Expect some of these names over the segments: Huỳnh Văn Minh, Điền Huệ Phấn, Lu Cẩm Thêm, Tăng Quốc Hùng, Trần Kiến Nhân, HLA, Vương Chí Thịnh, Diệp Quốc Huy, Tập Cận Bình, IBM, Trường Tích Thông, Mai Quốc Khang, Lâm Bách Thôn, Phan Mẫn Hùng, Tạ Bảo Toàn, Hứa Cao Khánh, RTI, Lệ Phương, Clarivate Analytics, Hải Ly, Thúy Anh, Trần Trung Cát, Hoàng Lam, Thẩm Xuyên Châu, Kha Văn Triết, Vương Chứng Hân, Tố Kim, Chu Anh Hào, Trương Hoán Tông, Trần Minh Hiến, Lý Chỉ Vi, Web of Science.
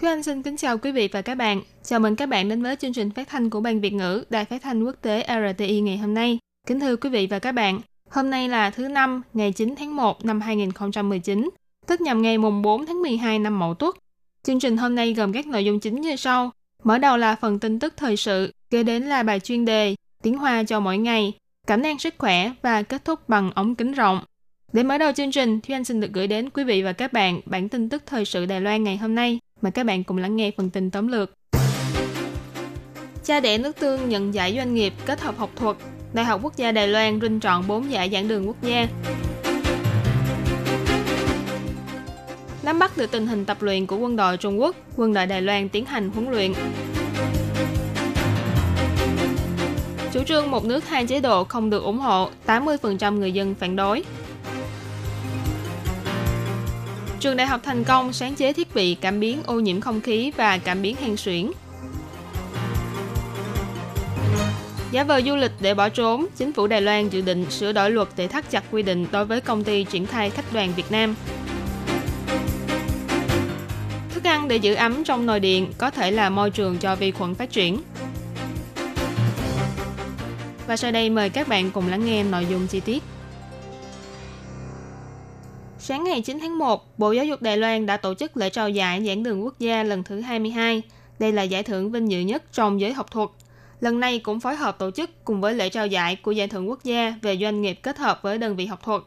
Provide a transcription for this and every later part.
Thúy Anh xin kính chào quý vị và các bạn. Chào mừng các bạn đến với chương trình phát thanh của Ban Việt ngữ Đài Phát thanh Quốc tế RTI ngày hôm nay. Kính thưa quý vị và các bạn, hôm nay là thứ Năm, ngày 9 tháng 1 năm 2019, tức nhằm ngày mùng 4 tháng 12 năm Mậu Tuất. Chương trình hôm nay gồm các nội dung chính như sau. Mở đầu là phần tin tức thời sự, kế đến là bài chuyên đề, tiếng Hoa cho mỗi ngày, cảm năng sức khỏe và kết thúc bằng ống kính rộng. Để mở đầu chương trình, Thúy Anh xin được gửi đến quý vị và các bạn bản tin tức thời sự Đài Loan ngày hôm nay. Mời các bạn cùng lắng nghe phần tin tóm lược. Cha đẻ nước tương nhận giải doanh nghiệp kết hợp học thuật. Đại học Quốc gia Đài Loan rinh trọn 4 giải giảng đường quốc gia. Nắm bắt được tình hình tập luyện của quân đội Trung Quốc, quân đội Đài Loan tiến hành huấn luyện. Chủ trương một nước hai chế độ không được ủng hộ, 80% người dân phản đối. Trường Đại học Thành Công sáng chế thiết bị cảm biến ô nhiễm không khí và cảm biến hen suyễn. Giả vờ du lịch để bỏ trốn, chính phủ Đài Loan dự định sửa đổi luật để thắt chặt quy định đối với công ty triển khai khách đoàn Việt Nam. Thức ăn để giữ ấm trong nồi điện có thể là môi trường cho vi khuẩn phát triển. Và sau đây mời các bạn cùng lắng nghe nội dung chi tiết. Sáng ngày 9 tháng 1, Bộ Giáo dục Đài Loan đã tổ chức lễ trao giải giảng đường quốc gia lần thứ 22. Đây là giải thưởng vinh dự nhất trong giới học thuật. Lần này cũng phối hợp tổ chức cùng với lễ trao giải của giải thưởng quốc gia về doanh nghiệp kết hợp với đơn vị học thuật.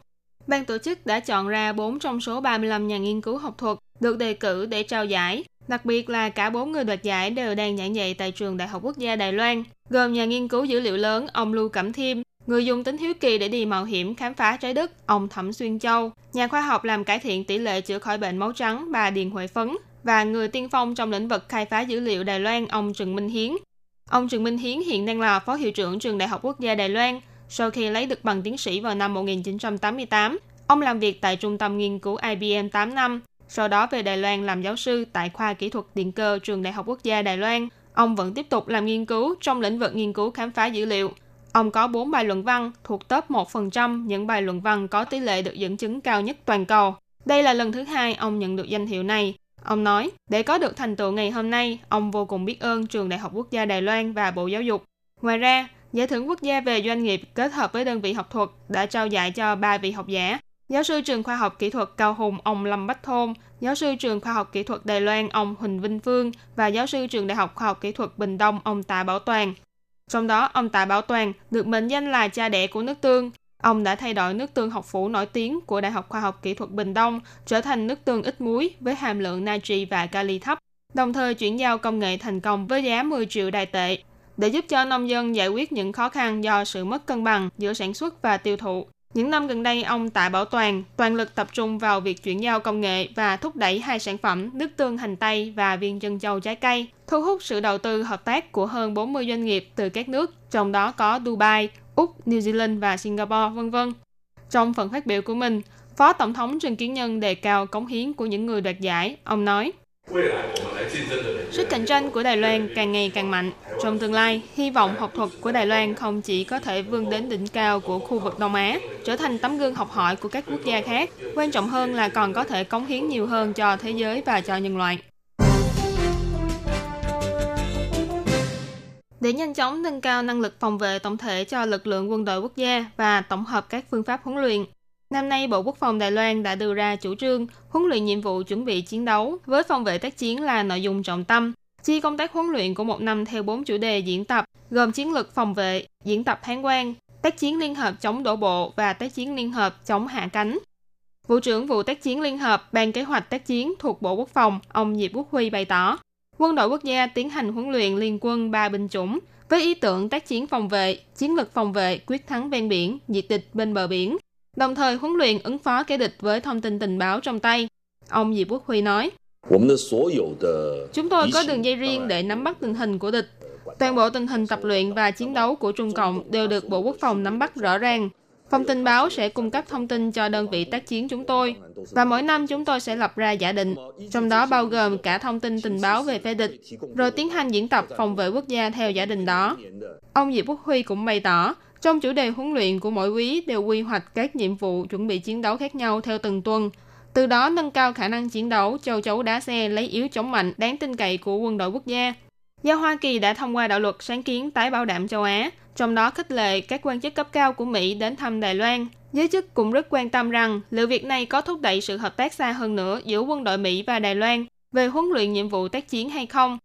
Ban tổ chức đã chọn ra 4 trong số 35 nhà nghiên cứu học thuật được đề cử để trao giải. Đặc biệt là cả 4 người đoạt giải đều đang giảng dạy tại Trường Đại học Quốc gia Đài Loan, gồm nhà nghiên cứu dữ liệu lớn ông Lu Cẩm Thêm, người dùng tính hiếu kỳ để đi mạo hiểm khám phá trái đất ông Thẩm Xuyên Châu, nhà khoa học làm cải thiện tỷ lệ chữa khỏi bệnh máu trắng bà Điền Huệ Phấn và người tiên phong trong lĩnh vực khai phá dữ liệu Đài Loan ông Trần Minh Hiến. Ông Trần Minh Hiến hiện đang là Phó Hiệu trưởng Trường Đại học Quốc gia Đài Loan. Sau khi lấy được bằng tiến sĩ vào năm 1988, ông làm việc tại Trung tâm Nghiên cứu IBM 8 năm, sau đó về Đài Loan làm giáo sư tại Khoa Kỹ thuật Điện cơ Trường Đại học Quốc gia Đài Loan. Ông vẫn tiếp tục làm nghiên cứu trong lĩnh vực nghiên cứu khám phá dữ liệu. Ông có 4 bài luận văn thuộc top 1% những bài luận văn có tỷ lệ được dẫn chứng cao nhất toàn cầu. Đây là lần thứ 2 ông nhận được danh hiệu này. Ông nói, để có được thành tựu ngày hôm nay, ông vô cùng biết ơn Trường Đại học Quốc gia Đài Loan và Bộ Giáo dục. Ngoài ra, Giải thưởng Quốc gia về doanh nghiệp kết hợp với đơn vị học thuật đã trao giải cho 3 vị học giả. Giáo sư Trường Khoa học Kỹ thuật Cao Hùng ông Lâm Bách Thôn, giáo sư Trường Khoa học Kỹ thuật Đài Loan ông Huỳnh Vinh Phương và giáo sư Trường Đại học Khoa học Kỹ thuật Bình Đông ông Tạ Bảo Toàn. Trong đó, ông Tạ Bảo Toàn được mệnh danh là cha đẻ của nước tương. Ông đã thay đổi nước tương học phủ nổi tiếng của Đại học Khoa học Kỹ thuật Bình Đông trở thành nước tương ít muối với hàm lượng natri và kali thấp, đồng thời chuyển giao công nghệ thành công với giá 10 triệu đài tệ để giúp cho nông dân giải quyết những khó khăn do sự mất cân bằng giữa sản xuất và tiêu thụ. Những năm gần đây, ông Tạ Bảo Toàn toàn lực tập trung vào việc chuyển giao công nghệ và thúc đẩy hai sản phẩm nước tương hành tây và viên trân châu trái cây, thu hút sự đầu tư hợp tác của hơn 40 doanh nghiệp từ các nước, trong đó có Dubai, Úc, New Zealand và Singapore, v.v. Trong phần phát biểu của mình, Phó Tổng thống Trần Kiến Nhân đề cao cống hiến của những người đoạt giải. Ông nói, sức cạnh tranh của Đài Loan càng ngày càng mạnh. Trong tương lai, hy vọng học thuật của Đài Loan không chỉ có thể vươn đến đỉnh cao của khu vực Đông Á, trở thành tấm gương học hỏi của các quốc gia khác. Quan trọng hơn là còn có thể cống hiến nhiều hơn cho thế giới và cho nhân loại. Để nhanh chóng nâng cao năng lực phòng vệ tổng thể cho lực lượng quân đội quốc gia và tổng hợp các phương pháp huấn luyện, năm nay, Bộ Quốc phòng Đài Loan đã đưa ra chủ trương huấn luyện nhiệm vụ chuẩn bị chiến đấu với phòng vệ tác chiến là nội dung trọng tâm. Chia công tác huấn luyện của một năm theo 4 chủ đề diễn tập, gồm chiến lược phòng vệ, diễn tập hán quan, tác chiến liên hợp chống đổ bộ và tác chiến liên hợp chống hạ cánh. Vụ trưởng Vụ tác chiến liên hợp Ban kế hoạch tác chiến thuộc Bộ Quốc phòng, ông Diệp Quốc Huy bày tỏ, quân đội quốc gia tiến hành huấn luyện liên quân 3 binh chủng với ý tưởng tác chiến phòng vệ, chiến lược phòng vệ quyết thắng ven biển, diệt địch bên bờ biển, đồng thời huấn luyện ứng phó kẻ địch với thông tin tình báo trong tay. Ông Diệp Quốc Huy nói, Chúng tôi có đường dây riêng để nắm bắt tình hình của địch. Toàn bộ tình hình tập luyện và chiến đấu của Trung Cộng đều được Bộ Quốc phòng nắm bắt rõ ràng. Phòng tình báo sẽ cung cấp thông tin cho đơn vị tác chiến chúng tôi. Và mỗi năm chúng tôi sẽ lập ra giả định, trong đó bao gồm cả thông tin tình báo về phe địch, rồi tiến hành diễn tập phòng vệ quốc gia theo giả định đó. Ông Diệp Quốc Huy cũng bày tỏ, trong chủ đề huấn luyện của mỗi quý đều quy hoạch các nhiệm vụ chuẩn bị chiến đấu khác nhau theo từng tuần, từ đó nâng cao khả năng chiến đấu, châu chấu đá xe lấy yếu chống mạnh đáng tin cậy của quân đội quốc gia. Do Hoa Kỳ đã thông qua đạo luật sáng kiến tái bảo đảm châu Á, trong đó khích lệ các quan chức cấp cao của Mỹ đến thăm Đài Loan. Giới chức cũng rất quan tâm rằng liệu việc này có thúc đẩy sự hợp tác xa hơn nữa giữa quân đội Mỹ và Đài Loan về huấn luyện nhiệm vụ tác chiến hay không.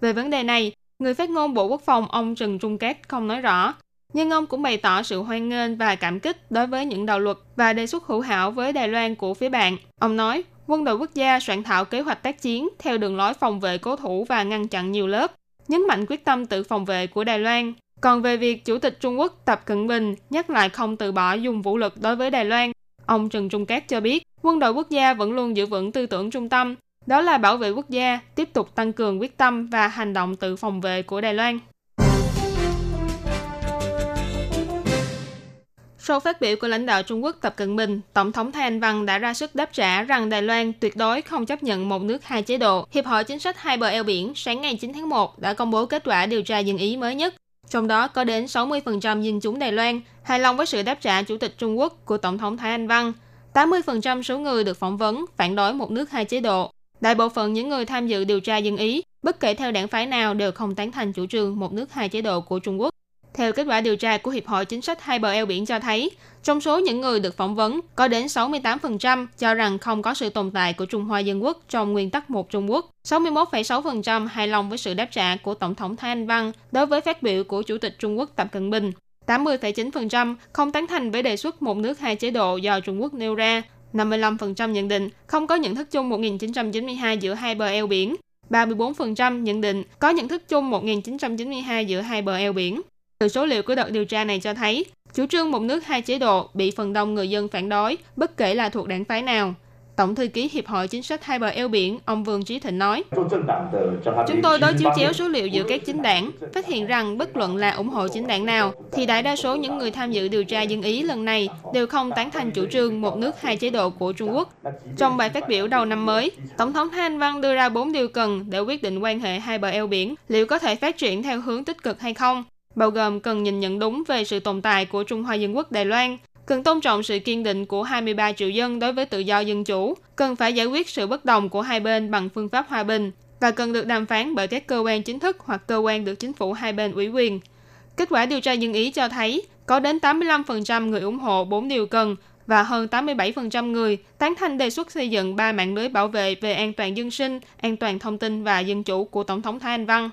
Về vấn đề này, người phát ngôn Bộ Quốc phòng ông Trần Trung Cát không nói rõ, nhưng ông cũng bày tỏ sự hoan nghênh và cảm kích đối với những đạo luật và đề xuất hữu hảo với Đài Loan của phía bạn. Ông nói, quân đội quốc gia soạn thảo kế hoạch tác chiến theo đường lối phòng vệ cố thủ và ngăn chặn nhiều lớp, nhấn mạnh quyết tâm tự phòng vệ của Đài Loan. Còn về việc Chủ tịch Trung Quốc Tập Cận Bình nhắc lại không từ bỏ dùng vũ lực đối với Đài Loan, ông Trần Trung Cát cho biết quân đội quốc gia vẫn luôn giữ vững tư tưởng trung tâm, đó là bảo vệ quốc gia, tiếp tục tăng cường quyết tâm và hành động tự phòng vệ của Đài Loan. Sau phát biểu của lãnh đạo Trung Quốc Tập Cận Bình, Tổng thống Thái Anh Văn đã ra sức đáp trả rằng Đài Loan tuyệt đối không chấp nhận một nước hai chế độ. Hiệp hội chính sách hai bờ eo biển sáng ngày 9 tháng 1 đã công bố kết quả điều tra dân ý mới nhất. Trong đó có đến 60% dân chúng Đài Loan hài lòng với sự đáp trả Chủ tịch Trung Quốc của Tổng thống Thái Anh Văn. 80% số người được phỏng vấn phản đối một nước hai chế độ. Đại bộ phận những người tham dự điều tra dân ý, bất kể theo đảng phái nào đều không tán thành chủ trương một nước hai chế độ của Trung Quốc. Theo kết quả điều tra của Hiệp hội Chính sách hai bờ eo biển cho thấy, trong số những người được phỏng vấn, có đến 68% cho rằng không có sự tồn tại của Trung Hoa Dân Quốc trong nguyên tắc một Trung Quốc. 61,6% hài lòng với sự đáp trả của Tổng thống Thái Anh Văn đối với phát biểu của Chủ tịch Trung Quốc Tập Cận Bình. 80,9% không tán thành với đề xuất một nước hai chế độ do Trung Quốc nêu ra. 55% nhận định không có nhận thức chung 1992 giữa hai bờ eo biển. 34% nhận định có nhận thức chung 1992 giữa hai bờ eo biển. Từ số liệu của đợt điều tra này cho thấy, chủ trương một nước hai chế độ bị phần đông người dân phản đối, bất kể là thuộc đảng phái nào. Tổng thư ký Hiệp hội Chính sách hai bờ eo biển, ông Vương Chí Thịnh nói, chúng tôi đối chiếu chéo số liệu giữa các chính đảng, phát hiện rằng bất luận là ủng hộ chính đảng nào, thì đại đa số những người tham dự điều tra dân ý lần này đều không tán thành chủ trương một nước hai chế độ của Trung Quốc. Trong bài phát biểu đầu năm mới, Tổng thống Thái Anh Văn đưa ra 4 điều cần để quyết định quan hệ hai bờ eo biển liệu có thể phát triển theo hướng tích cực hay không, bao gồm cần nhìn nhận đúng về sự tồn tại của Trung Hoa Dân Quốc Đài Loan, cần tôn trọng sự kiên định của 23 triệu dân đối với tự do dân chủ, cần phải giải quyết sự bất đồng của hai bên bằng phương pháp hòa bình và cần được đàm phán bởi các cơ quan chính thức hoặc cơ quan được chính phủ hai bên ủy quyền. Kết quả điều tra dân ý cho thấy có đến 85% người ủng hộ 4 điều cần và hơn 87% người tán thành đề xuất xây dựng 3 mạng lưới bảo vệ về an toàn dân sinh, an toàn thông tin và dân chủ của Tổng thống Thái Anh Văn.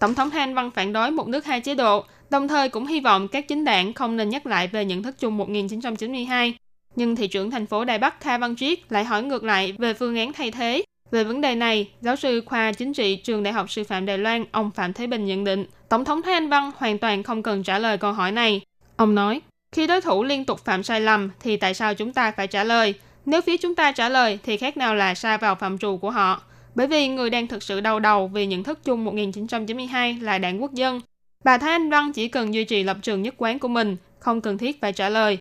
Tổng thống Thái Anh Văn phản đối một nước hai chế độ, đồng thời cũng hy vọng các chính đảng không nên nhắc lại về nhận thức chung 1992. Nhưng thị trưởng thành phố Đài Bắc Kha Văn Triết lại hỏi ngược lại về phương án thay thế. Về vấn đề này, giáo sư khoa chính trị trường Đại học Sư phạm Đài Loan ông Phạm Thế Bình nhận định, Tổng thống Thái Anh Văn hoàn toàn không cần trả lời câu hỏi này. Ông nói, khi đối thủ liên tục phạm sai lầm thì tại sao chúng ta phải trả lời? Nếu phía chúng ta trả lời thì khác nào là sa vào phạm trù của họ. Bởi vì người đang thực sự đau đầu vì nhận thức chung 1992 là đảng quốc dân. Bà Thái Anh Văn chỉ cần duy trì lập trường nhất quán của mình, không cần thiết phải trả lời.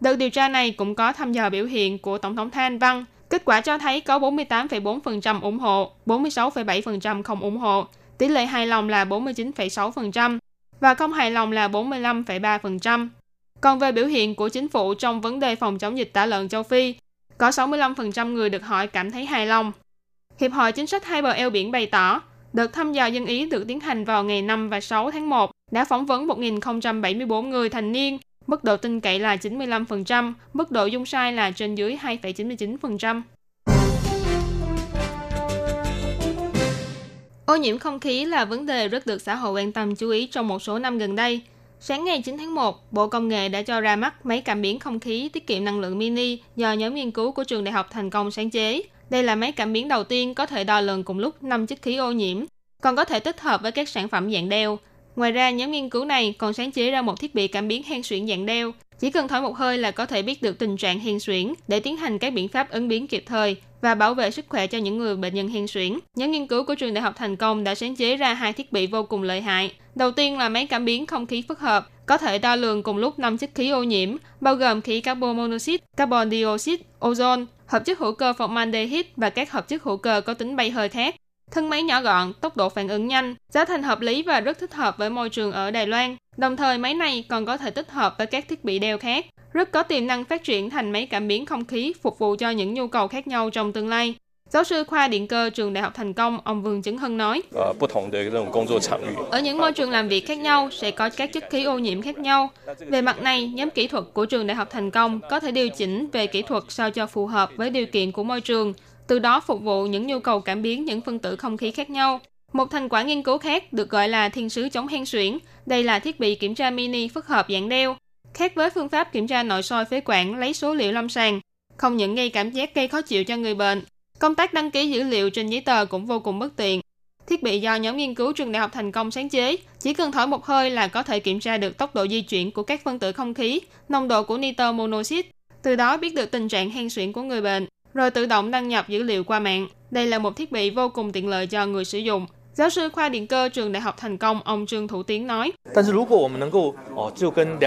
Đợt điều tra này cũng có thăm dò biểu hiện của Tổng thống Thái Anh Văn. Kết quả cho thấy có 48,4% ủng hộ, 46,7% không ủng hộ, tỷ lệ hài lòng là 49,6% và không hài lòng là 45,3%. Còn về biểu hiện của chính phủ trong vấn đề phòng chống dịch tả lợn châu Phi, có 65% người được hỏi cảm thấy hài lòng. Hiệp hội Chính sách hai bờ eo biển bày tỏ, đợt thăm dò dân ý được tiến hành vào ngày 5 và 6 tháng 1 đã phỏng vấn 1.074 người thành niên, mức độ tin cậy là 95%, mức độ dung sai là trên dưới 2,99%. Ô nhiễm không khí là vấn đề rất được xã hội quan tâm chú ý trong một số năm gần đây. Sáng ngày 9 tháng 1, Bộ Công nghệ đã cho ra mắt máy cảm biến không khí tiết kiệm năng lượng mini do nhóm nghiên cứu của trường Đại học Thành Công sáng chế. Đây là máy cảm biến đầu tiên có thể đo lường cùng lúc 5 chất khí ô nhiễm, còn có thể tích hợp với các sản phẩm dạng đeo. Ngoài ra, nhóm nghiên cứu này còn sáng chế ra một thiết bị cảm biến hen suyễn dạng đeo. Chỉ cần thổi một hơi là có thể biết được tình trạng hen suyễn để tiến hành các biện pháp ứng biến kịp thời và bảo vệ sức khỏe cho những người bệnh nhân hen suyễn. Nhóm nghiên cứu của trường Đại học Thành Công đã sáng chế ra hai thiết bị vô cùng lợi hại. Đầu tiên là máy cảm biến không khí phức hợp, có thể đo lường cùng lúc 5 chất khí ô nhiễm, bao gồm khí carbon monoxide, carbon dioxide, ozone, hợp chất hữu cơ formaldehyde và các hợp chất hữu cơ có tính bay hơi khác. Thân máy nhỏ gọn, tốc độ phản ứng nhanh, giá thành hợp lý và rất thích hợp với môi trường ở Đài Loan. Đồng thời, máy này còn có thể tích hợp với các thiết bị đeo khác, rất có tiềm năng phát triển thành máy cảm biến không khí phục vụ cho những nhu cầu khác nhau trong tương lai. Giáo sư khoa điện cơ trường Đại học Thành Công, ông Vương Chứng Hân nói, ở những môi trường làm việc khác nhau sẽ có các chất khí ô nhiễm khác nhau. Về mặt này, nhóm kỹ thuật của trường Đại học Thành Công có thể điều chỉnh về kỹ thuật sao cho phù hợp với điều kiện của môi trường, từ đó phục vụ những nhu cầu cảm biến những phân tử không khí khác nhau. Một thành quả nghiên cứu khác được gọi là thiên sứ chống hen suyễn. Đây là thiết bị kiểm tra mini phức hợp dạng đeo. Khác với phương pháp kiểm tra nội soi phế quản lấy số liệu lâm sàng, không những gây cảm giác gây khó chịu cho người bệnh, công tác đăng ký dữ liệu trên giấy tờ cũng vô cùng bất tiện. Thiết bị do nhóm nghiên cứu trường Đại học Thành Công sáng chế, chỉ cần thổi một hơi là có thể kiểm tra được tốc độ di chuyển của các phân tử không khí, nồng độ của nitơ monoxide, từ đó biết được tình trạng hen suyễn của người bệnh, rồi tự động đăng nhập dữ liệu qua mạng. Đây là một thiết bị vô cùng tiện lợi cho người sử dụng. Giáo sư khoa điện cơ trường Đại học Thành Công, ông Trương Thủ Tiến nói,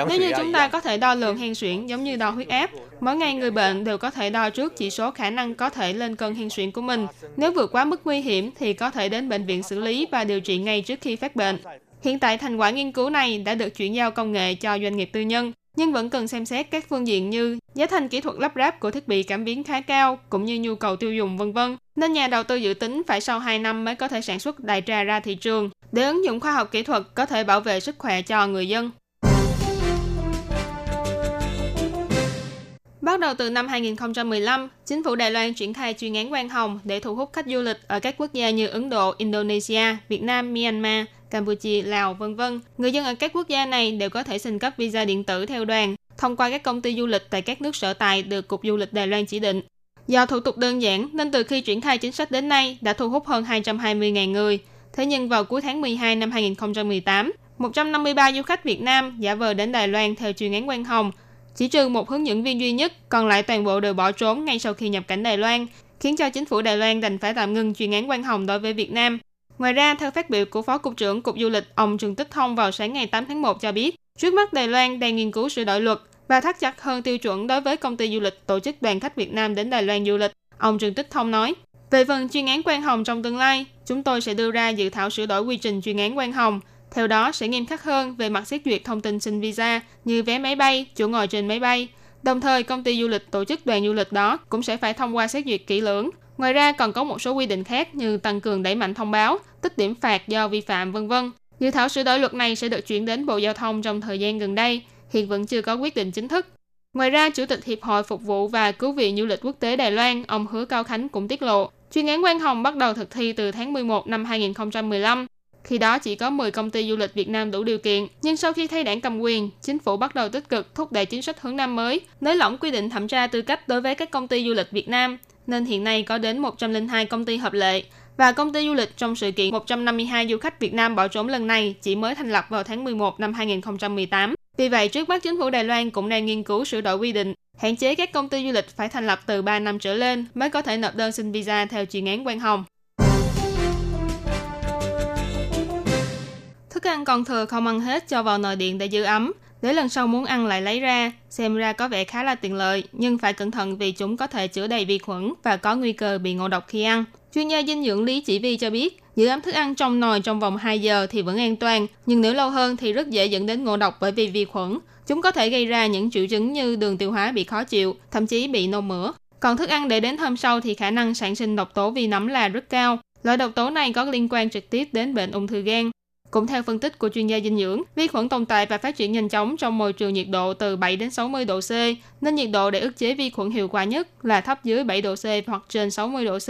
nếu như chúng ta có thể đo lượng hen suyễn giống như đo huyết áp, mỗi ngày người bệnh đều có thể đo trước chỉ số khả năng có thể lên cơn hen suyễn của mình. Nếu vượt quá mức nguy hiểm thì có thể đến bệnh viện xử lý và điều trị ngay trước khi phát bệnh. Hiện tại, thành quả nghiên cứu này đã được chuyển giao công nghệ cho doanh nghiệp tư nhân, nhưng vẫn cần xem xét các phương diện như giá thành kỹ thuật lắp ráp của thiết bị cảm biến khá cao, cũng như nhu cầu tiêu dùng v.v. Nên nhà đầu tư dự tính phải sau 2 năm mới có thể sản xuất đại trà ra thị trường, để ứng dụng khoa học kỹ thuật có thể bảo vệ sức khỏe cho người dân. Bắt đầu từ năm 2015, chính phủ Đài Loan triển khai chuyên án Quang Hồng để thu hút khách du lịch ở các quốc gia như Ấn Độ, Indonesia, Việt Nam, Myanmar, Campuchia, Lào, v.v. Người dân ở các quốc gia này đều có thể xin cấp visa điện tử theo đoàn, thông qua các công ty du lịch tại các nước sở tại được Cục Du lịch Đài Loan chỉ định. Do thủ tục đơn giản nên từ khi triển khai chính sách đến nay đã thu hút hơn 220.000 người. Thế nhưng vào cuối tháng 12 năm 2018, 153 du khách Việt Nam giả vờ đến Đài Loan theo chuyên án Quang Hồng, chỉ trừ một hướng dẫn viên duy nhất, còn lại toàn bộ đều bỏ trốn ngay sau khi nhập cảnh Đài Loan, khiến cho chính phủ Đài Loan đành phải tạm ngừng chuyên án Quang Hồng đối với Việt Nam. Ngoài ra, theo phát biểu của Phó Cục trưởng Cục Du lịch ông Trường Tích Thông vào sáng ngày 8 tháng 1 cho biết, trước mắt Đài Loan đang nghiên cứu sửa đổi luật và thắt chặt hơn tiêu chuẩn đối với công ty du lịch tổ chức đoàn khách Việt Nam đến Đài Loan du lịch. Ông Trường Tích Thông nói, về phần chuyên án Quang Hồng trong tương lai, chúng tôi sẽ đưa ra dự thảo sửa đổi quy trình chuyên án Quang Hồng. Theo đó, sẽ nghiêm khắc hơn về mặt xét duyệt thông tin xin visa như vé máy bay, chỗ ngồi trên máy bay. Đồng thời, công ty du lịch tổ chức đoàn du lịch đó cũng sẽ phải thông qua xét duyệt kỹ lưỡng. Ngoài ra, còn có một số quy định khác như tăng cường đẩy mạnh thông báo, tích điểm phạt do vi phạm, v.v. Dự thảo sửa đổi luật này sẽ được chuyển đến Bộ Giao thông trong thời gian gần đây, hiện vẫn chưa có quyết định chính thức. Ngoài ra, Chủ tịch Hiệp hội Phục vụ và Cứu viện Du lịch Quốc tế Đài Loan, ông Hứa Cao Khánh cũng tiết lộ, chuyên án Quang Hồng bắt đầu thực thi từ tháng 11 năm 2015. Khi đó chỉ có 10 công ty du lịch Việt Nam đủ điều kiện, nhưng sau khi thay đảng cầm quyền, chính phủ bắt đầu tích cực thúc đẩy chính sách hướng Nam mới, nới lỏng quy định thẩm tra tư cách đối với các công ty du lịch Việt Nam, nên hiện nay có đến 102 công ty hợp lệ, và công ty du lịch trong sự kiện 152 du khách Việt Nam bỏ trốn lần này chỉ mới thành lập vào tháng 11 năm 2018. Vì vậy, trước mắt chính phủ Đài Loan cũng đang nghiên cứu sửa đổi quy định, hạn chế các công ty du lịch phải thành lập từ 3 năm trở lên mới có thể nộp đơn xin visa theo chuyên án Quang Hồng. Thức ăn còn thừa không ăn hết cho vào nồi điện để giữ ấm, để lần sau muốn ăn lại lấy ra, xem ra có vẻ khá là tiện lợi, nhưng phải cẩn thận vì chúng có thể chứa đầy vi khuẩn và có nguy cơ bị ngộ độc khi ăn. Chuyên gia dinh dưỡng Lý Chỉ Vi cho biết, giữ ấm thức ăn trong nồi trong vòng 2 giờ thì vẫn an toàn, nhưng nếu lâu hơn thì rất dễ dẫn đến ngộ độc bởi vì vi khuẩn. Chúng có thể gây ra những triệu chứng như đường tiêu hóa bị khó chịu, thậm chí bị nôn mửa. Còn thức ăn để đến hôm sau thì khả năng sản sinh độc tố vi nấm là rất cao. Loại độc tố này có liên quan trực tiếp đến bệnh ung thư gan. Cũng theo phân tích của chuyên gia dinh dưỡng, vi khuẩn tồn tại và phát triển nhanh chóng trong môi trường nhiệt độ từ 7 đến 60 độ C, nên nhiệt độ để ức chế vi khuẩn hiệu quả nhất là thấp dưới 7 độ C hoặc trên 60 độ C.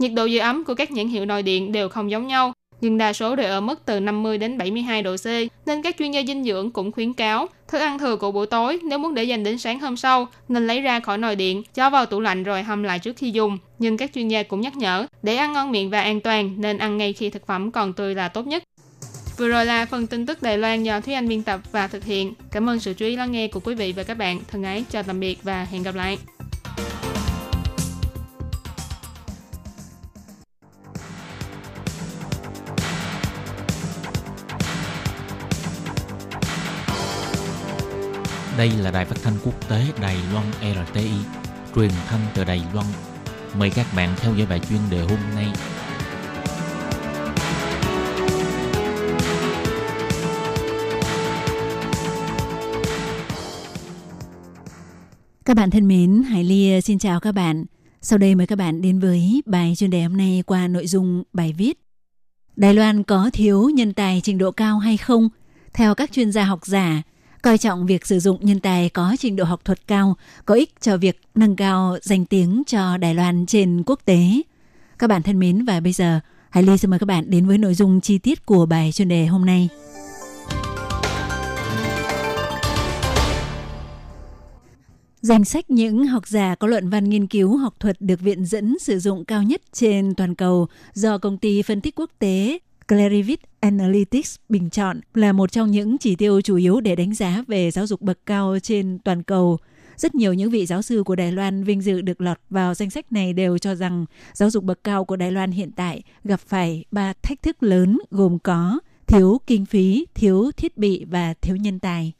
Nhiệt độ giữ ấm của các nhãn hiệu nồi điện đều không giống nhau, nhưng đa số đều ở mức từ 50 đến 72 độ C, nên các chuyên gia dinh dưỡng cũng khuyến cáo thức ăn thừa của buổi tối nếu muốn để dành đến sáng hôm sau nên lấy ra khỏi nồi điện, cho vào tủ lạnh rồi hâm lại trước khi dùng. Nhưng các chuyên gia cũng nhắc nhở, để ăn ngon miệng và an toàn nên ăn ngay khi thực phẩm còn tươi là tốt nhất. Vừa rồi là phần tin tức Đài Loan do Thúy Anh biên tập và thực hiện. Cảm ơn sự chú ý lắng nghe của quý vị và các bạn. Thân ái chào tạm biệt và hẹn gặp lại. Đây là Đài Phát thanh Quốc tế Đài Loan RTI, truyền thanh từ Đài Loan. Mời các bạn theo dõi bài chuyên đề hôm nay. Các bạn thân mến, Hải Ly xin chào các bạn. Sau đây mời các bạn đến với bài chuyên đề hôm nay qua nội dung bài viết Đài Loan có thiếu nhân tài trình độ cao hay không? Theo các chuyên gia học giả, coi trọng việc sử dụng nhân tài có trình độ học thuật cao có ích cho việc nâng cao danh tiếng cho Đài Loan trên quốc tế. Các bạn thân mến, và bây giờ Hải Ly xin mời các bạn đến với nội dung chi tiết của bài chuyên đề hôm nay. Danh sách những học giả có luận văn nghiên cứu học thuật được viện dẫn sử dụng cao nhất trên toàn cầu do công ty phân tích quốc tế Clarivate Analytics bình chọn là một trong những chỉ tiêu chủ yếu để đánh giá về giáo dục bậc cao trên toàn cầu. Rất nhiều những vị giáo sư của Đài Loan vinh dự được lọt vào danh sách này đều cho rằng giáo dục bậc cao của Đài Loan hiện tại gặp phải 3 thách thức lớn gồm có thiếu kinh phí, thiếu thiết bị và thiếu nhân tài.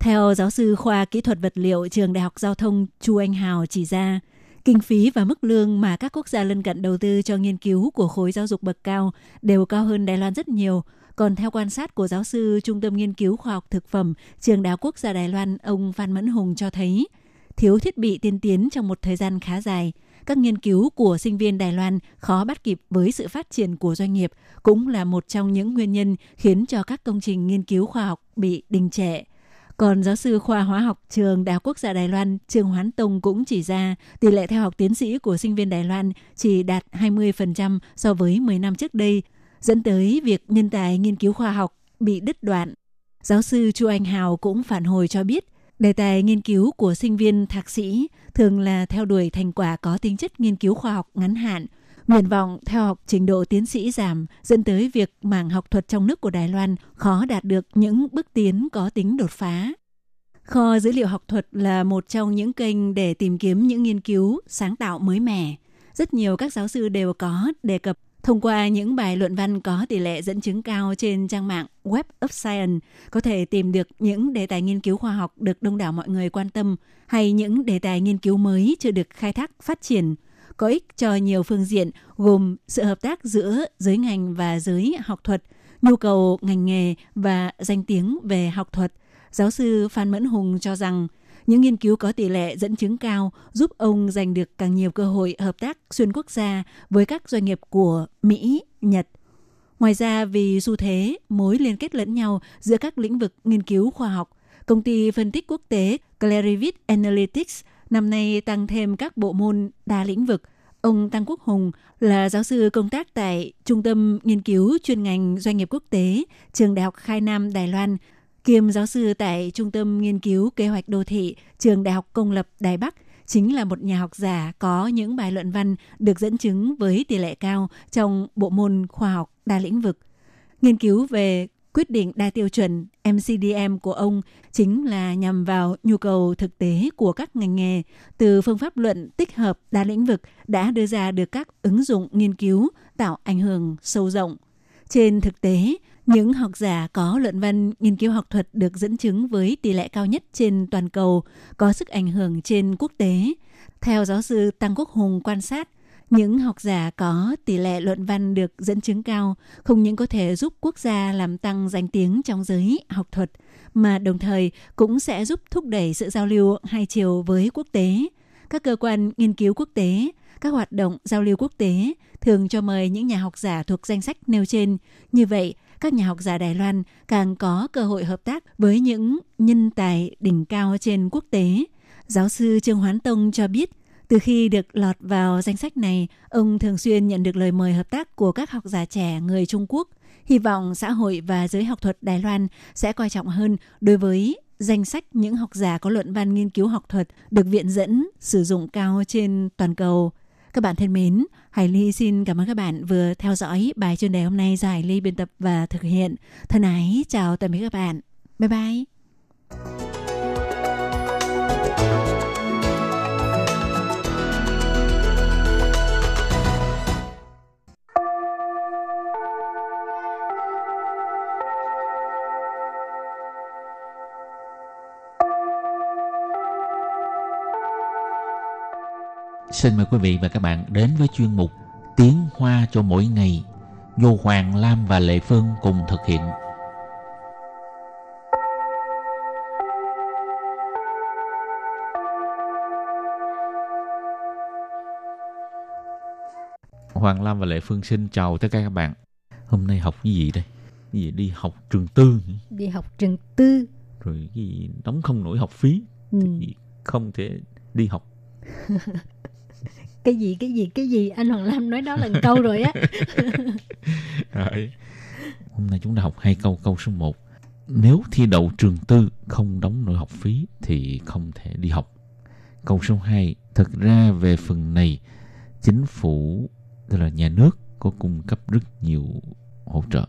Theo giáo sư khoa kỹ thuật vật liệu trường Đại học Giao thông Chu Anh Hào chỉ ra, kinh phí và mức lương mà các quốc gia lân cận đầu tư cho nghiên cứu của khối giáo dục bậc cao đều cao hơn Đài Loan rất nhiều. Còn theo quan sát của giáo sư Trung tâm Nghiên cứu Khoa học Thực phẩm trường Đại học Quốc gia Đài Loan, ông Phan Mẫn Hùng cho thấy, thiếu thiết bị tiên tiến trong một thời gian khá dài, các nghiên cứu của sinh viên Đài Loan khó bắt kịp với sự phát triển của doanh nghiệp cũng là một trong những nguyên nhân khiến cho các công trình nghiên cứu khoa học bị đình trệ. Còn giáo sư khoa hóa học trường Đại học Quốc gia Đài Loan Trương Hoán Tông cũng chỉ ra tỷ lệ theo học tiến sĩ của sinh viên Đài Loan chỉ đạt 20% so với 10 năm trước đây, dẫn tới việc nhân tài nghiên cứu khoa học bị đứt đoạn. Giáo sư Chu Anh Hào cũng phản hồi cho biết, đề tài nghiên cứu của sinh viên thạc sĩ thường là theo đuổi thành quả có tính chất nghiên cứu khoa học ngắn hạn. Nguyện vọng theo học trình độ tiến sĩ giảm, dẫn tới việc mảng học thuật trong nước của Đài Loan khó đạt được những bước tiến có tính đột phá. Kho dữ liệu học thuật là một trong những kênh để tìm kiếm những nghiên cứu sáng tạo mới mẻ. Rất nhiều các giáo sư đều có đề cập thông qua những bài luận văn có tỷ lệ dẫn chứng cao trên trang mạng Web of Science, có thể tìm được những đề tài nghiên cứu khoa học được đông đảo mọi người quan tâm hay những đề tài nghiên cứu mới chưa được khai thác phát triển, có ích cho nhiều phương diện gồm sự hợp tác giữa giới ngành và giới học thuật, nhu cầu ngành nghề và danh tiếng về học thuật. Giáo sư Phan Mẫn Hùng cho rằng những nghiên cứu có tỷ lệ dẫn chứng cao giúp ông giành được càng nhiều cơ hội hợp tác xuyên quốc gia với các doanh nghiệp của Mỹ, Nhật. Ngoài ra, vì xu thế mối liên kết lẫn nhau giữa các lĩnh vực nghiên cứu khoa học, công ty phân tích quốc tế Clarivate Analytics năm nay tăng thêm các bộ môn đa lĩnh vực. Ông Tăng Quốc Hùng là giáo sư công tác tại Trung tâm Nghiên cứu chuyên ngành Doanh nghiệp Quốc tế, Trường Đại học Khai Nam Đài Loan, kiêm giáo sư tại Trung tâm Nghiên cứu Kế hoạch Đô thị, Trường Đại học Công lập Đài Bắc, chính là một nhà học giả có những bài luận văn được dẫn chứng với tỷ lệ cao trong bộ môn khoa học đa lĩnh vực. Nghiên cứu về quyết định đa tiêu chuẩn MCDM của ông chính là nhằm vào nhu cầu thực tế của các ngành nghề, từ phương pháp luận tích hợp đa lĩnh vực đã đưa ra được các ứng dụng nghiên cứu tạo ảnh hưởng sâu rộng. Trên thực tế, những học giả có luận văn nghiên cứu học thuật được dẫn chứng với tỷ lệ cao nhất trên toàn cầu, có sức ảnh hưởng trên quốc tế. Theo giáo sư Tăng Quốc Hùng quan sát, những học giả có tỷ lệ luận văn được dẫn chứng cao không những có thể giúp quốc gia làm tăng danh tiếng trong giới học thuật, mà đồng thời cũng sẽ giúp thúc đẩy sự giao lưu hai chiều với quốc tế. Các cơ quan nghiên cứu quốc tế, các hoạt động giao lưu quốc tế thường cho mời những nhà học giả thuộc danh sách nêu trên. Như vậy, các nhà học giả Đài Loan càng có cơ hội hợp tác với những nhân tài đỉnh cao trên quốc tế. Giáo sư Trương Hoán Tông cho biết, từ khi được lọt vào danh sách này, ông thường xuyên nhận được lời mời hợp tác của các học giả trẻ người Trung Quốc. Hy vọng xã hội và giới học thuật Đài Loan sẽ coi trọng hơn đối với danh sách những học giả có luận văn nghiên cứu học thuật được viện dẫn sử dụng cao trên toàn cầu. Các bạn thân mến, Hải Ly xin cảm ơn các bạn vừa theo dõi bài chuyên đề hôm nay do Hải Ly biên tập và thực hiện. Thân ái chào tạm biệt các bạn. Bye bye. Xin mời quý vị và các bạn đến với chuyên mục Tiếng Hoa cho mỗi ngày do Hoàng Lam và Lệ Phương cùng thực hiện. Hoàng Lam và Lệ Phương xin chào tất cả các bạn. Hôm nay học cái gì đây? Cái gì đi học trường tư? Đi học trường tư. Rồi cái gì đóng không nổi học phí, thì không thể đi học. Cái gì anh Hoàng Lam nói đó là một câu rồi á. Hôm nay chúng ta học hai câu. Câu số 1: nếu thi đậu trường tư không đóng nổi học phí thì không thể đi học. Câu số 2: thực ra về phần này chính phủ, tức là nhà nước, có cung cấp rất nhiều hỗ trợ.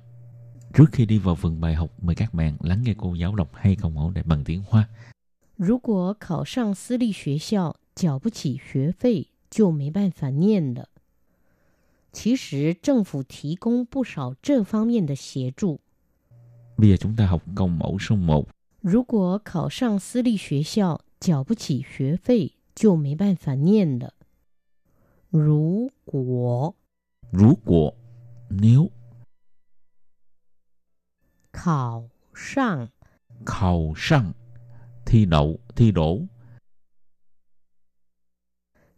Trước khi đi vào phần bài học, mời các bạn lắng nghe cô giáo đọc hai câu mẫu để bằng tiếng Hoa. 如果考上私立学校，缴不起学费 就没办法念了。其实政府提供不少这方面的协助。 Bây giờ chúng ta học câu mẫu số 1. 如果考上私立学校，缴不起学费，就没办法念了。如果 nếu 考上 thi đậu, thi đỗ,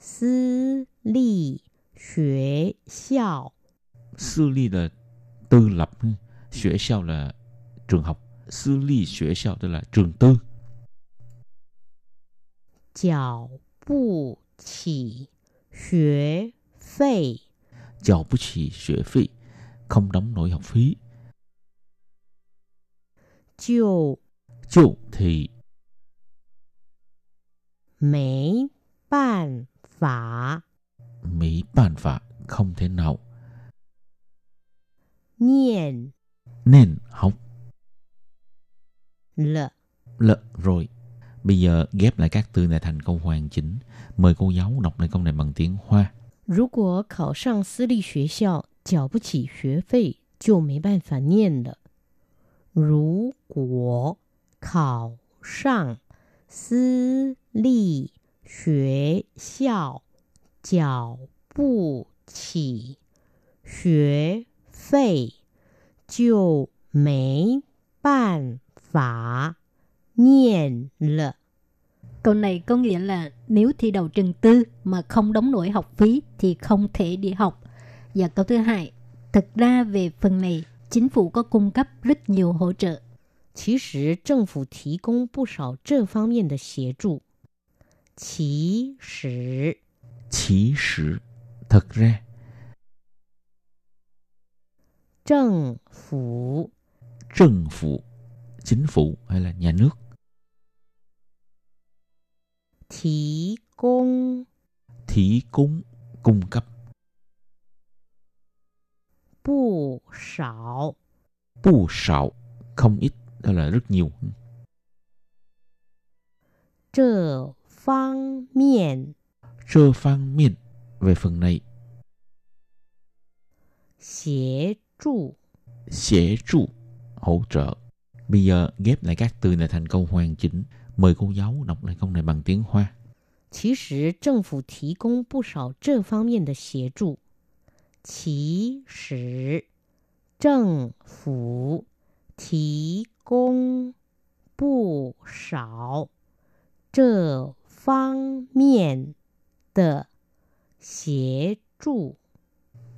私立学校，私立 là tư lập, 学校 là trường học, 私立学校 tức là trường tư. 缴不起学费， không đóng nổi học phí. 就 thì 没办法， không thể nào. 念 nên học. 了 rồi. Bây giờ ghép lại các từ này thành câu hoàn chỉnh. Mời cô giáo đọc lại câu này bằng tiếng Hoa. 如果考上私立学校，缴不起学费，就没办法念了。如果考上私立学校 缴不起学费就没办法念了. Câu này có nghĩa là nếu thi đậu trường tư mà không đóng nổi học phí thì không thể đi học. Và câu thứ hai, thực ra về phần này chính phủ có cung cấp rất nhiều hỗ trợ. 其实政府提供不少这方面的协助。其实 thật ra. 政府 chính phủ hay là nhà nước. 提供 cung cấp. 不少 không ít, đó là rất nhiều. 这方面 về phần này. 协助 hỗ trợ. Bây giờ ghép lại các từ này thành câu hoàn chỉnh. Mời cô giáo đọc lại câu này bằng tiếng Hoa. 其实政府提供不少这方面的协助。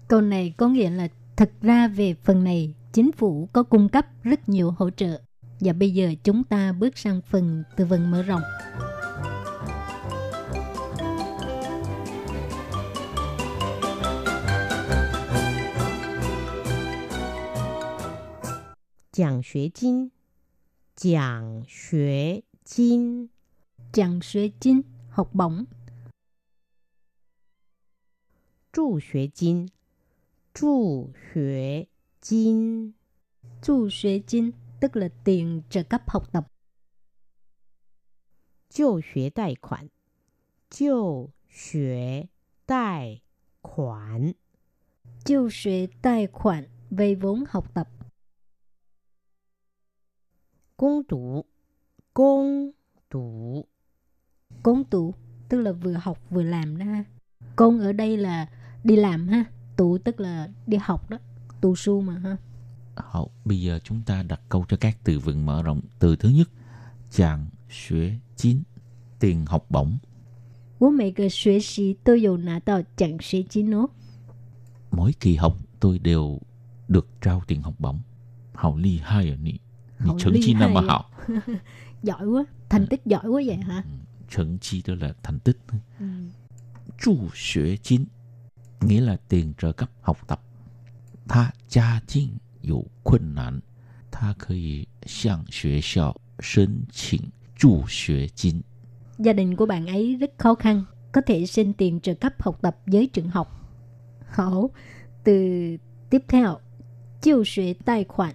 Câu này có nghĩa là thực ra về phần này chính phủ có cung cấp rất nhiều hỗ trợ. Và bây giờ chúng ta bước sang phần từ vựng mở rộng. Giảng học bổng. 助学金 tức là tiền trợ cấp học tập. 就学贷款 就学贷款 vay vốn học tập. 工读 tức là vừa học vừa làm đó ha. Công ở đây là đi làm ha, tụ tức là đi học đó, tụ su mà ha. Hậu, bây giờ chúng ta đặt câu cho các từ vựng mở rộng. Từ thứ nhất, chàng xuế chín, tiền học bổng. Mỗi kỳ học tôi đều được trao tiền học bổng. Hậu ly hai ở nị, nị chứng chi năm mà hậu. Giỏi quá, thành tích giỏi quá vậy hả? Chứng chi đó là thành tích. Chu xuế chín, nghĩa là tiền trợ cấp học tập. Tha cha chính. 有困难，他可以向学校申请助学金。 Gia đình của bạn ấy rất khó khăn, có thể xin tiền trợ cấp học tập với trường học. Hậu, từ tiếp theo, 就学贷款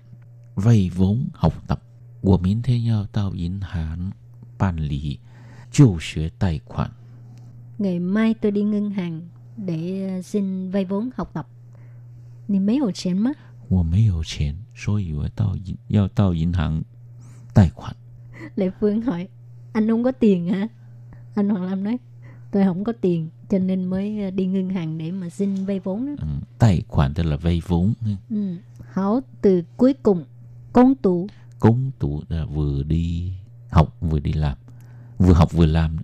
vay vốn học tập. 我明天要到银行办理就学贷款. Ngày mai tôi đi ngân hàng để xin vay vốn học tập. 你没有钱吗? 我没有钱，所以我要到银行贷款. Lệ Phương hỏi, anh không có tiền hả? Anh Hoàng Lâm nói, tôi không có tiền, cho nên mới đi ngân hàng để mà xin vay vốn. Tài khoản tức là vay vốn. Hảo, từ cuối cùng, công tụ. Công tụ là vừa đi học vừa đi làm, vừa học vừa làm.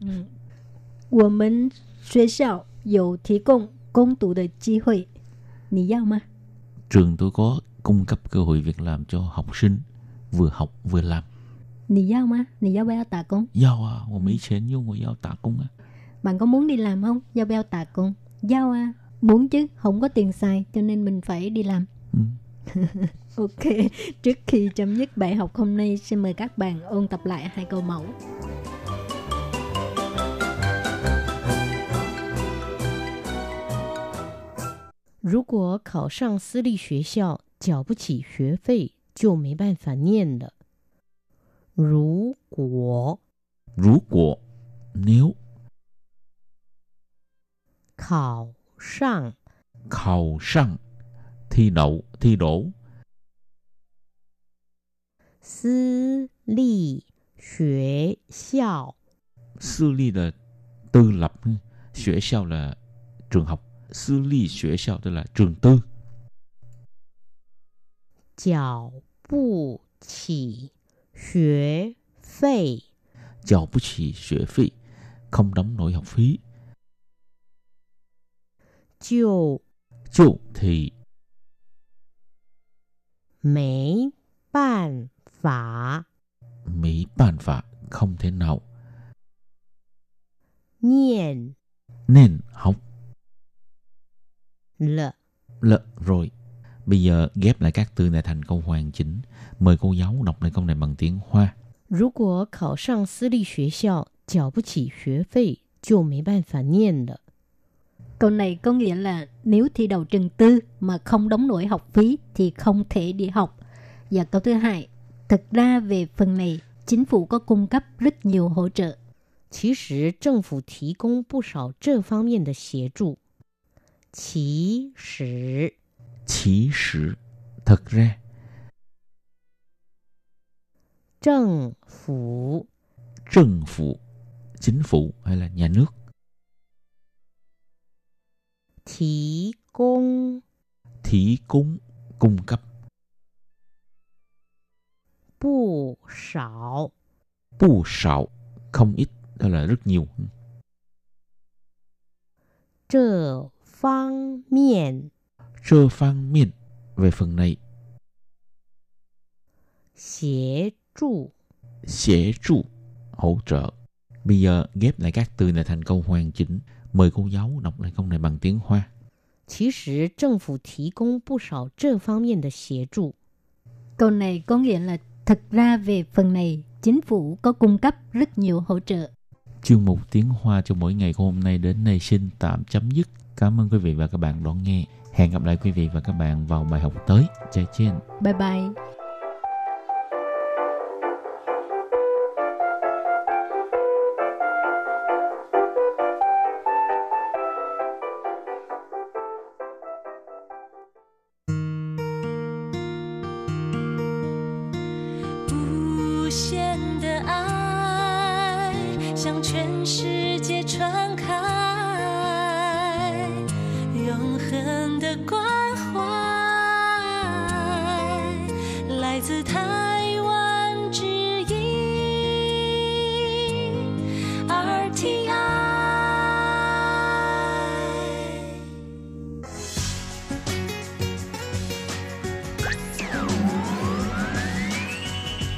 我们学校有提供工读的机会, 你要吗? Trường tôi có cung cấp cơ hội việc làm cho học sinh vừa học vừa làm. Bạn có muốn đi làm không? Muốn chứ, không có tiền xài cho nên mình phải đi làm. Ok, trước khi chấm dứt bài học hôm nay, xin mời các bạn ôn tập lại hai câu mẫu. Nếu học sinh tư lý trường học trả không nổi học phí thì không thể học. Nếu học sinh thi đậu tư lý là tư lập, trường học là trường học. 私立学校 tức là trường tư. 缴不起学费 không đóng nổi học phí. 就 thì 没办法 không thể nào. 念 học. Lợ rồi. Bây giờ ghép lại các từ này thành câu hoàn chỉnh. Mời cô giáo đọc lại câu này bằng tiếng Hoa. Nếu khảo sang tư lý trường học, trả không nổi học phí, thì không thể học. Câu này có nghĩa là nếu thi đậu trường tư mà không đóng nổi học phí thì không thể đi học. Và câu thứ hai, thực ra về phần này, chính phủ có cung cấp rất nhiều hỗ trợ. Thực ra, chính phủ cung cấp rất nhiều hỗ trợ. 其实 thật ra. 政府 chính phủ hay là nhà nước. 提供 cung cấp. 不少 không ít, đó là rất nhiều. 这方面 về phần này. 协助 hỗ trợ. Bây giờ ghép lại các từ này thành câu hoàn chỉnh. Mời cô giáo đọc lại câu này bằng tiếng Hoa. 其实政府提供不少这方面的协助. Câu này có nghĩa là thật ra về phần này, chính phủ có cung cấp rất nhiều hỗ trợ. Chương mục tiếng Hoa cho mỗi ngày của hôm nay đến đây xin tạm chấm dứt. Cảm ơn quý vị và các bạn đón nghe. Hẹn gặp lại quý vị và các bạn vào bài học tới. Chào trên. Bye bye.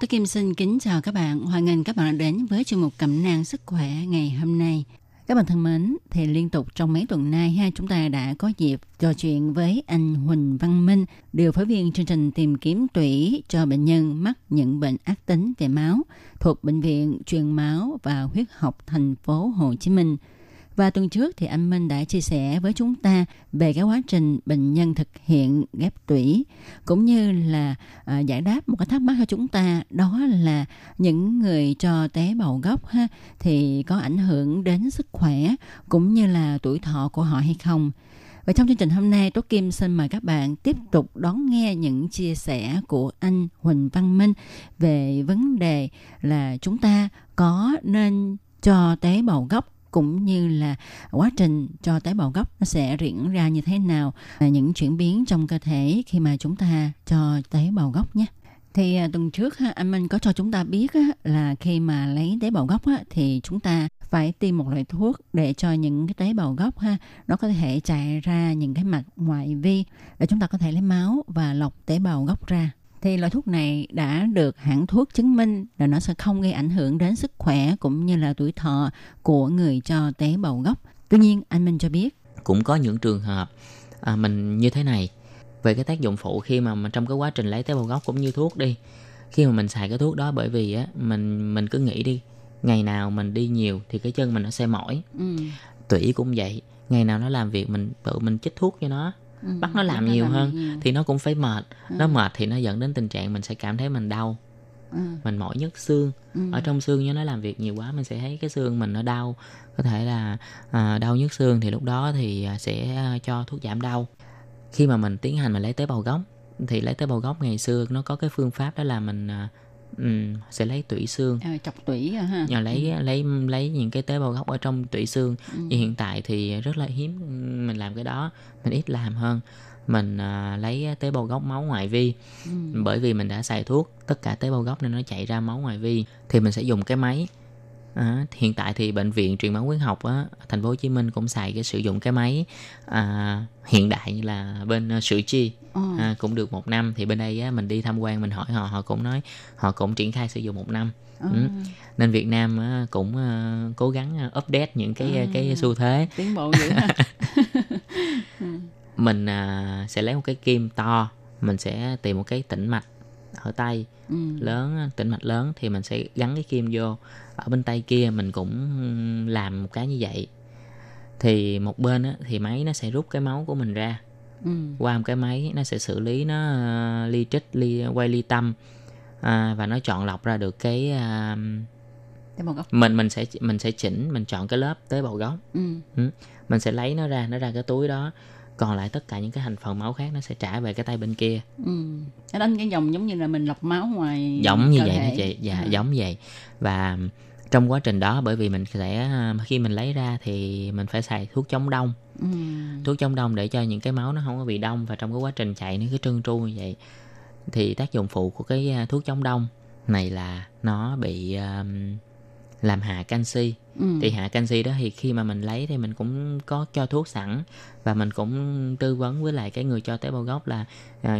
tôi Kim xin kính chào các bạn. Hoan nghênh các bạn đã đến với chương mục Cẩm nang sức khỏe ngày hôm nay. Các bạn thân mến, thì liên tục trong mấy tuần nay ha, chúng ta đã có dịp trò chuyện với anh Huỳnh Văn Minh, điều phối viên chương trình tìm kiếm tủy cho bệnh nhân mắc những bệnh ác tính về máu thuộc Bệnh viện Truyền máu và Huyết học Thành phố Hồ Chí Minh. Và tuần trước thì anh Minh đã chia sẻ với chúng ta về cái quá trình bệnh nhân thực hiện ghép tủy, cũng như là giải đáp một cái thắc mắc cho chúng ta, đó là những người cho tế bào gốc ha, thì có ảnh hưởng đến sức khỏe cũng như là tuổi thọ của họ hay không. Và trong chương trình hôm nay, Tố Kim xin mời các bạn tiếp tục đón nghe những chia sẻ của anh Huỳnh Văn Minh về vấn đề là chúng ta có nên cho tế bào gốc, cũng như là quá trình cho tế bào gốc nó sẽ diễn ra như thế nào, những chuyển biến trong cơ thể khi mà chúng ta cho tế bào gốc nhé. Thì tuần trước anh Minh có cho chúng ta biết là khi mà lấy tế bào gốc thì chúng ta phải tiêm một loại thuốc để cho những cái tế bào gốc nó có thể chạy ra những cái mạch ngoại vi để chúng ta có thể lấy máu và lọc tế bào gốc ra. Thì loại thuốc này đã được hãng thuốc chứng minh là nó sẽ không gây ảnh hưởng đến sức khỏe cũng như là tuổi thọ của người cho tế bào gốc. Tuy nhiên, anh Minh cho biết cũng có những trường hợp mình như thế này. Về cái tác dụng phụ khi mà trong cái quá trình lấy tế bào gốc cũng như thuốc đi, khi mà mình xài cái thuốc đó, bởi vì á, mình cứ nghĩ đi, ngày nào mình đi nhiều thì cái chân mình nó sẽ mỏi. Tủy cũng vậy, ngày nào nó làm việc mình tự mình chích thuốc cho nó, bắt nó làm nhiều hơn thì nó cũng phải mệt. Nó mệt thì nó dẫn đến tình trạng mình sẽ cảm thấy mình đau, mình mỏi nhức xương. Ở trong xương, nếu nó làm việc nhiều quá mình sẽ thấy cái xương mình nó đau, có thể là đau nhức xương, thì lúc đó thì sẽ cho thuốc giảm đau. Khi mà mình tiến hành mình lấy tế bào gốc thì lấy tế bào gốc ngày xưa nó có cái phương pháp đó là mình sẽ lấy tủy xương, chọc tủy ha. Lấy những cái tế bào gốc ở trong tủy xương. Nhưng hiện tại thì rất là hiếm mình làm cái đó, mình ít làm hơn. Mình lấy tế bào gốc máu ngoại vi. Bởi vì mình đã xài thuốc, tất cả tế bào gốc nên nó chạy ra máu ngoại vi, thì mình sẽ dùng cái máy. Hiện tại thì Bệnh viện Truyền máu Huyết học Thành phố Hồ Chí Minh cũng xài sử dụng cái máy hiện đại như là bên Sửu Chi, cũng được 1 năm. Thì bên đây mình đi tham quan, mình hỏi họ, họ cũng nói họ cũng triển khai sử dụng 1 năm. Nên Việt Nam cũng cố gắng update những cái xu thế, tiến bộ dữ ha. Mình sẽ lấy một cái kim to, mình sẽ tìm một cái tĩnh mạch ở tay lớn, tĩnh mạch lớn thì mình sẽ gắn cái kim vô. Ở bên tay kia mình cũng làm một cái như vậy, thì một bên á, thì máy nó sẽ rút cái máu của mình ra. Qua một cái máy nó sẽ xử lý, nó ly trích, quay ly tâm, và nó chọn lọc ra được cái tế bào gốc. Mình sẽ chỉnh, mình chọn cái lớp tế bào gốc. Mình sẽ lấy nó ra, cái túi đó. Còn lại tất cả những cái thành phần máu khác nó sẽ trả về cái tay bên kia. Đánh cái dòng giống như là mình lọc máu ngoài giống như vậy đó chị. Dạ, giống vậy. Và trong quá trình đó, bởi vì mình sẽ khi mình lấy ra thì mình phải xài thuốc chống đông. Thuốc chống đông để cho những cái máu nó không có bị đông, và trong cái quá trình chạy nó cứ trơn tru như vậy. Thì tác dụng phụ của cái thuốc chống đông này là nó bị làm hạ canxi. Thì hạ canxi đó thì khi mà mình lấy thì mình cũng có cho thuốc sẵn, và mình cũng tư vấn với lại cái người cho tế bào gốc là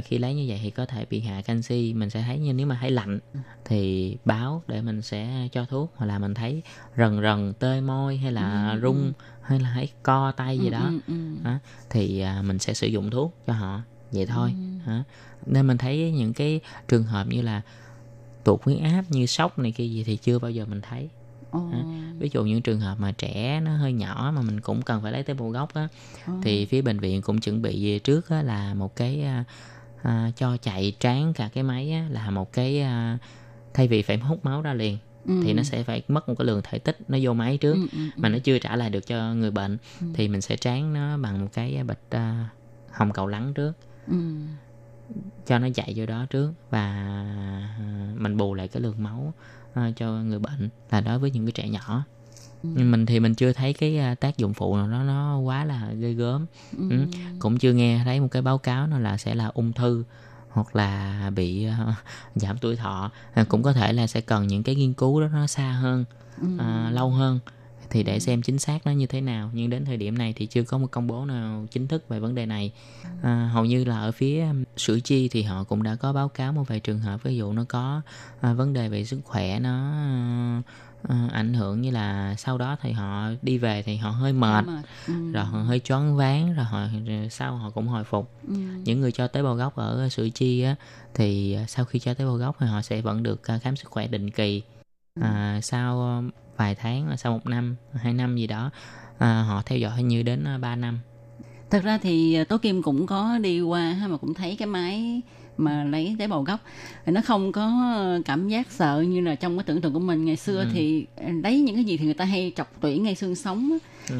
khi lấy như vậy thì có thể bị hạ canxi. Mình sẽ thấy như nếu mà thấy lạnh thì báo để mình sẽ cho thuốc, hoặc là mình thấy rần rần tê môi hay là rung hay là thấy co tay gì đó. Thì mình sẽ sử dụng thuốc cho họ vậy thôi. Nên mình thấy những cái trường hợp như là tụt huyết áp, như sốc này kia gì thì chưa bao giờ mình thấy. Ví dụ những trường hợp mà trẻ nó hơi nhỏ mà mình cũng cần phải lấy tế bào gốc á, thì phía bệnh viện cũng chuẩn bị về trước á, là một cái cho chạy tráng cả cái máy á, là một cái thay vì phải hút máu ra liền thì nó sẽ phải mất một cái lượng thể tích nó vô máy trước mà nó chưa trả lại được cho người bệnh, thì mình sẽ tráng nó bằng một cái bịch hồng cầu lắng trước, cho nó chạy vô đó trước, và mình bù lại cái lượng máu cho người bệnh. Là đối với những cái trẻ nhỏ, mình thì mình chưa thấy cái tác dụng phụ nào nó quá là ghê gớm. Cũng chưa nghe thấy một cái báo cáo nào là sẽ là ung thư hoặc là bị giảm tuổi thọ. Cũng có thể là sẽ cần những cái nghiên cứu đó nó xa hơn, lâu hơn thì để xem chính xác nó như thế nào. Nhưng đến thời điểm này thì chưa có một công bố nào chính thức về vấn đề này. Hầu như là ở phía Sữa Chi thì họ cũng đã có báo cáo một vài trường hợp, ví dụ nó có vấn đề về sức khỏe, nó ảnh hưởng, như là sau đó thì họ đi về thì họ hơi mệt, rồi họ hơi choáng váng, rồi sau họ cũng hồi phục. Những người cho tế bào gốc ở Sữa Chi á, thì sau khi cho tế bào gốc thì họ sẽ vẫn được khám sức khỏe định kỳ. Sau vài tháng, sau 1 năm, 2 năm gì đó, họ theo dõi như đến 3 năm. Thật ra thì Tố Kim cũng có đi qua mà cũng thấy cái máy mà lấy tế bào gốc nó không có cảm giác sợ như là trong cái tưởng tượng của mình. Ngày xưa thì lấy những cái gì thì người ta hay chọc tủy ngay xương sống,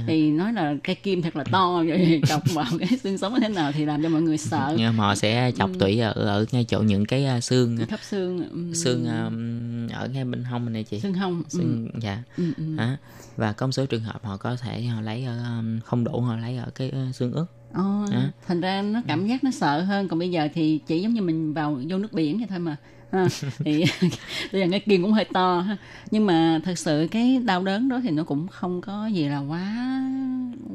thì nói là cây kim thật là to rồi chọc vào cái xương sống thế nào thì làm cho mọi người sợ. Nhưng họ sẽ chọc tủy ở ngay chỗ những cái xương thấp, xương ở ngay bên hông này chị, xương hông, xương dạ. Và có một số trường hợp họ có thể họ lấy ở, không đủ, họ lấy ở cái xương ức. Thành ra nó cảm giác nó sợ hơn. Còn bây giờ thì chỉ giống như mình vào vô nước biển vậy thôi mà. Thì bây giờ cái kim cũng hơi to ha. Nhưng mà thật sự cái đau đớn đó thì nó cũng không có gì là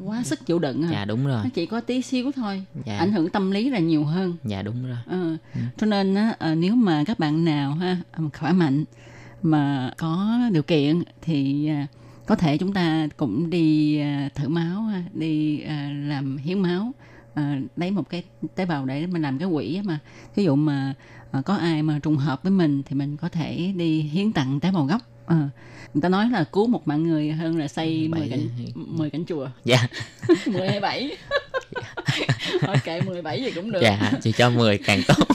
quá sức chịu đựng. Dạ đúng rồi. Nó chỉ có tí xíu thôi. Dạ. Ảnh hưởng tâm lý là nhiều hơn. Dạ đúng rồi. Cho nên nếu mà các bạn nào khỏe mạnh mà có điều kiện thì có thể chúng ta cũng đi thử máu, đi làm hiến máu, lấy một cái tế bào để mình làm cái quỹ mà. Ví dụ mà có ai mà trùng hợp với mình thì mình có thể đi hiến tặng tế bào gốc. Người ta nói là cứu một mạng người hơn là xây 10 cảnh chùa. Dạ. 10 hay 7. Kệ 17 gì cũng được. Dạ, chỉ cho 10 càng tốt.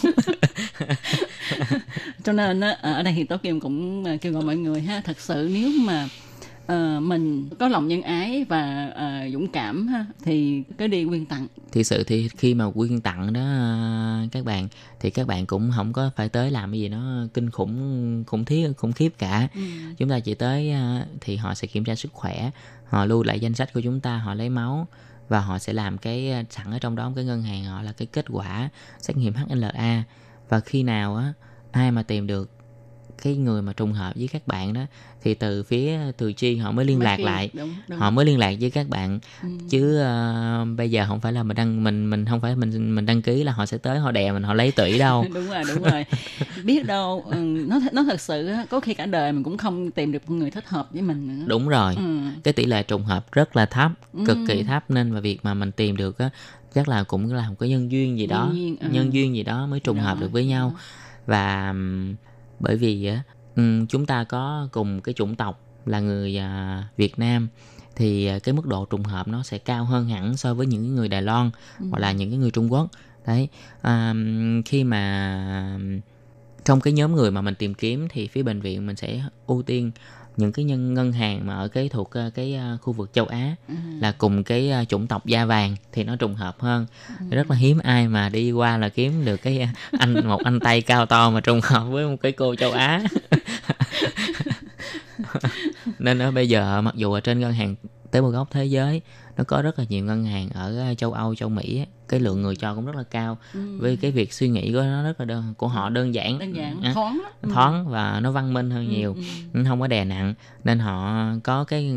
Cho nên ở đây thì Tố Kim cũng kêu gọi mọi người thật sự nếu mà mình có lòng nhân ái và dũng cảm thì cứ đi quyên tặng. Thì sự thì khi mà quyên tặng đó các bạn, thì các bạn cũng không có phải tới làm cái gì nó kinh khủng, khủng khiếp cả. Chúng ta chỉ tới thì họ sẽ kiểm tra sức khỏe, họ lưu lại danh sách của chúng ta, họ lấy máu và họ sẽ làm cái sẵn ở trong đó cái ngân hàng họ là cái kết quả xét nghiệm HLA. Và khi nào ai mà tìm được cái người mà trùng hợp với các bạn đó thì từ phía từ chi họ mới liên lạc lại, đúng. Họ mới liên lạc với các bạn. Chứ bây giờ không phải là mình đăng mình không phải mình đăng ký là họ sẽ tới họ đè mình họ lấy tủy đâu. đúng rồi biết đâu nó thật sự có khi cả đời mình cũng không tìm được người thích hợp với mình nữa. Đúng rồi. Cái tỷ lệ trùng hợp rất là thấp, cực kỳ thấp, nên mà việc mà mình tìm được chắc là cũng là một cái nhân duyên gì đó mới trùng hợp được với nhau. Và bởi vì chúng ta có cùng cái chủng tộc là người Việt Nam thì cái mức độ trùng hợp nó sẽ cao hơn hẳn so với những người Đài Loan hoặc là những cái người Trung Quốc. Đấy, khi mà trong cái nhóm người mà mình tìm kiếm thì phía bệnh viện mình sẽ ưu tiên những cái ngân hàng mà ở cái thuộc cái khu vực châu Á là cùng cái chủng tộc da vàng thì nó trùng hợp hơn. Rất là hiếm ai mà đi qua là kiếm được cái một anh Tây cao to mà trùng hợp với một cái cô châu Á. Nên bây giờ mặc dù ở trên ngân hàng tế bào gốc thế giới nó có rất là nhiều ngân hàng ở châu Âu, châu Mỹ ấy, cái lượng người cho cũng rất là cao. Với cái việc suy nghĩ của nó rất là của họ đơn giản thoáng và nó văn minh hơn nhiều, không có đè nặng, nên họ có cái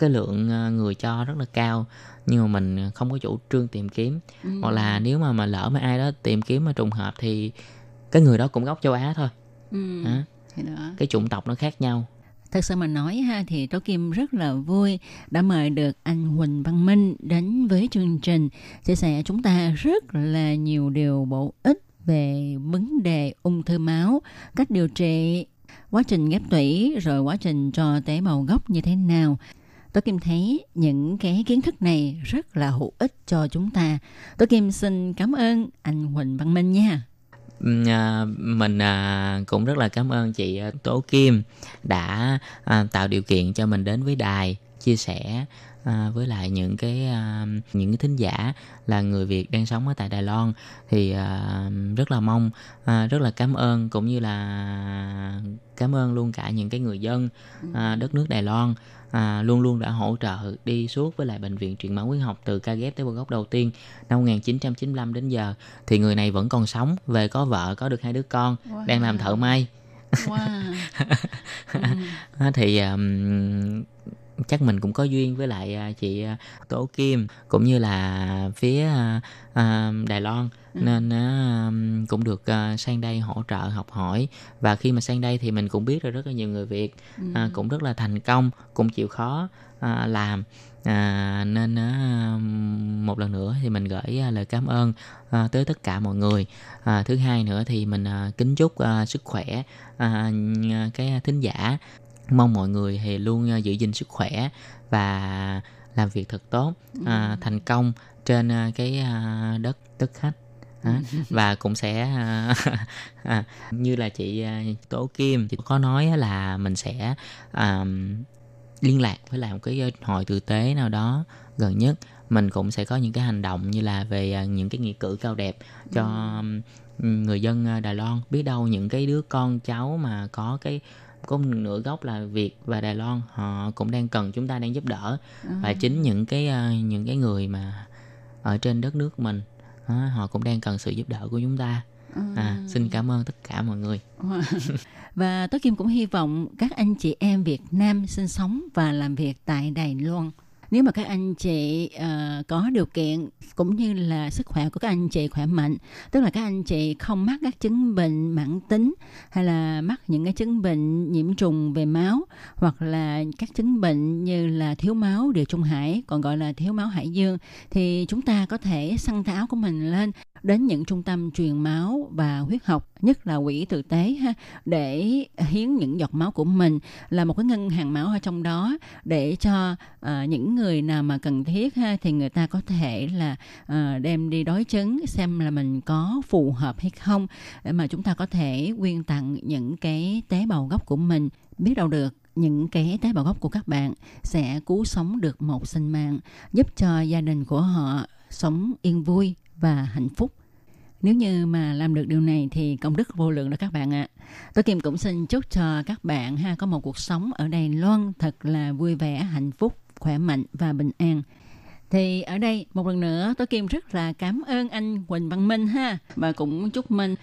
lượng người cho rất là cao. Nhưng mà mình không có chủ trương tìm kiếm, hoặc là nếu mà lỡ mà ai đó tìm kiếm mà trùng hợp thì cái người đó cũng gốc châu Á thôi. Cái chủng tộc nó khác nhau. Thật sự mà nói ha, thì Tố Kim rất là vui đã mời được anh Huỳnh Văn Minh đến với chương trình, chia sẻ chúng ta rất là nhiều điều bổ ích về vấn đề ung thư máu, cách điều trị, quá trình ghép tủy, rồi quá trình cho tế bào gốc như thế nào. Tố Kim thấy những cái kiến thức này rất là hữu ích cho chúng ta. Tố Kim xin cảm ơn anh Huỳnh Văn Minh nha. Mình cũng rất là cảm ơn chị Tố Kim đã tạo điều kiện cho mình đến với đài, chia sẻ với lại những cái thính giả là người Việt đang sống ở tại Đài Loan. Thì rất là mong, rất là cảm ơn, cũng như là cảm ơn luôn cả những cái người dân đất nước Đài Loan luôn luôn đã hỗ trợ đi suốt với lại Bệnh viện Truyền máu Huyết học từ ca ghép tế bào gốc đầu tiên năm 1995 đến giờ. Thì người này vẫn còn sống, về có vợ, có được 2 đứa con, đang làm thợ may. Thì chắc mình cũng có duyên với lại chị Tố Kim cũng như là phía Đài Loan, nên cũng được sang đây hỗ trợ, học hỏi. Và khi mà sang đây thì mình cũng biết rồi, rất là nhiều người Việt cũng rất là thành công, cũng chịu khó làm. Nên một lần nữa thì mình gửi lời cảm ơn tới tất cả mọi người. Thứ hai nữa thì mình kính chúc sức khỏe cái thính giả. Mong mọi người thì luôn giữ gìn sức khỏe và làm việc thật tốt, thành công trên cái đất đất khách. Và cũng sẽ như là chị Tố Kim chị có nói là mình sẽ liên lạc với lại một cái hội tử tế nào đó gần nhất. Mình cũng sẽ có những cái hành động như là về những cái nghĩa cử cao đẹp cho người dân Đài Loan. Biết đâu những cái đứa con cháu mà có nửa gốc là Việt và Đài Loan, họ cũng đang cần chúng ta đang giúp đỡ. Và chính những cái người mà ở trên đất nước mình, họ cũng đang cần sự giúp đỡ của chúng ta. Xin cảm ơn tất cả mọi người. Và Tố Kim cũng hy vọng các anh chị em Việt Nam sinh sống và làm việc tại Đài Loan, nếu mà các anh chị có điều kiện cũng như là sức khỏe của các anh chị khỏe mạnh, tức là các anh chị không mắc các chứng bệnh mãn tính hay là mắc những cái chứng bệnh nhiễm trùng về máu, hoặc là các chứng bệnh như là thiếu máu địa trung hải, còn gọi là thiếu máu hải dương, thì chúng ta có thể xăng tay áo của mình lên đến những trung tâm truyền máu và huyết học, nhất là quỹ tử tế ha, để hiến những giọt máu của mình, là một cái ngân hàng máu ở trong đó, để cho những người nào mà cần thiết ha, thì người ta có thể là đem đi đối chứng xem là mình có phù hợp hay không, để mà chúng ta có thể quyên tặng những cái tế bào gốc của mình. Biết đâu được những cái tế bào gốc của các bạn sẽ cứu sống được một sinh mạng, giúp cho gia đình của họ sống yên vui và hạnh phúc. Nếu như mà làm được điều này thì công đức vô lượng đó các bạn ạ. Tôi Kim cũng xin chúc cho các bạn ha có một cuộc sống ở Đài Loan thật là vui vẻ, hạnh phúc, khỏe mạnh và bình an. Thì ở đây một lần nữa Tố Kim rất là cảm ơn anh Huỳnh Văn Minh ha, và cũng chúc Minh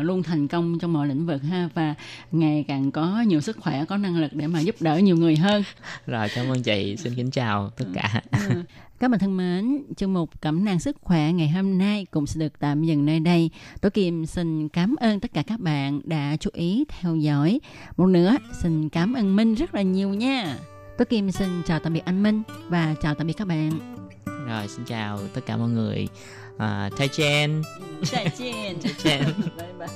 luôn thành công trong mọi lĩnh vực ha, và ngày càng có nhiều sức khỏe, có năng lực để mà giúp đỡ nhiều người hơn. Rồi, cảm ơn chị, xin kính chào tất cả. Các bạn thân mến, chương mục Cẩm nang sức khỏe ngày hôm nay cũng sẽ được tạm dừng nơi đây. Tố Kim xin cảm ơn tất cả các bạn đã chú ý theo dõi. Một nữa xin cảm ơn Minh rất là nhiều nha. Tố Kim xin chào tạm biệt anh Minh và chào tạm biệt các bạn. Rồi, xin chào tất cả mọi người. Tái chiến. Tái chiến. Tái chiến. Bye bye.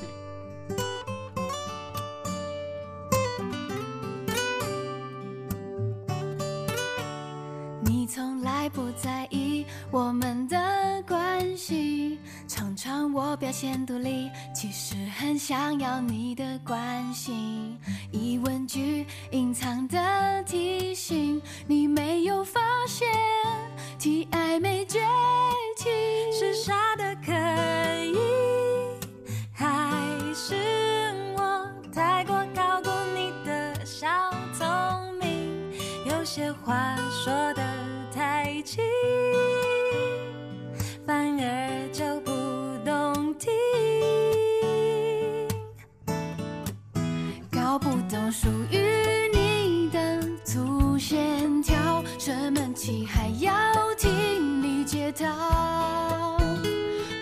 找不到属于你的粗线条，生闷气还要听你解套。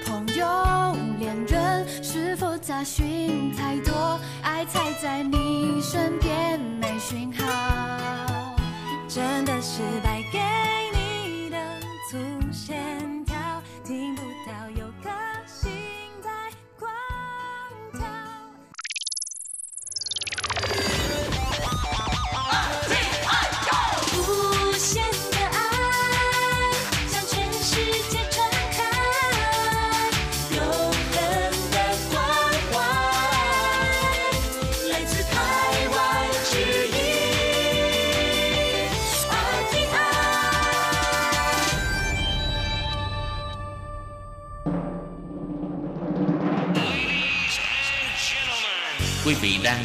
朋友、恋人是否杂讯太多？爱踩在你身边没讯号，真的是败给你的粗线条，听不到有个心在狂跳。无限的爱向全世界传开，永恒的关怀来自台湾之音 RTI. Quý vị đang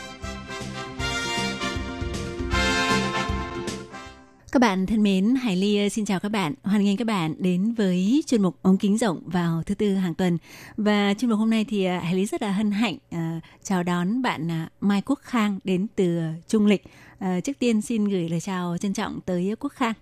Các bạn thân mến, Hải Ly xin chào các bạn. Hoan nghênh các bạn đến với chuyên mục Ống Kính Rộng vào thứ Tư hàng tuần. Và chuyên mục hôm nay thì Hải Ly rất là hân hạnh chào đón bạn Mai Quốc Khang đến từ Trung Lịch. Trước tiên xin gửi lời chào trân trọng tới Quốc Khang.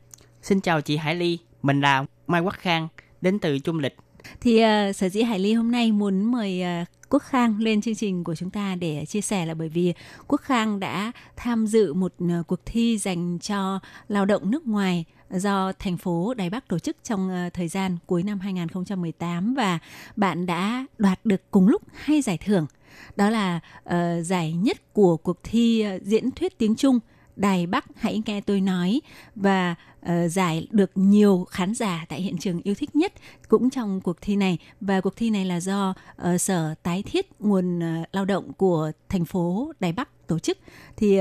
Xin chào chị Hải Ly, mình là Mai Quốc Khang đến từ Trung Lịch. Thì sở dĩ Hải Ly hôm nay muốn mời Quốc Khang lên chương trình của chúng ta để chia sẻ là bởi vì Quốc Khang đã tham dự một cuộc thi dành cho lao động nước ngoài do thành phố Đài Bắc tổ chức trong thời gian cuối năm 2018 và bạn đã đoạt được cùng lúc hai giải thưởng. Đó là giải nhất của cuộc thi diễn thuyết tiếng Trung Đài Bắc Hãy Nghe Tôi Nói và giải được nhiều khán giả tại hiện trường yêu thích nhất cũng trong cuộc thi này. Và cuộc thi này là do Sở Tái Thiết Nguồn Lao động của thành phố Đài Bắc tổ chức. Thì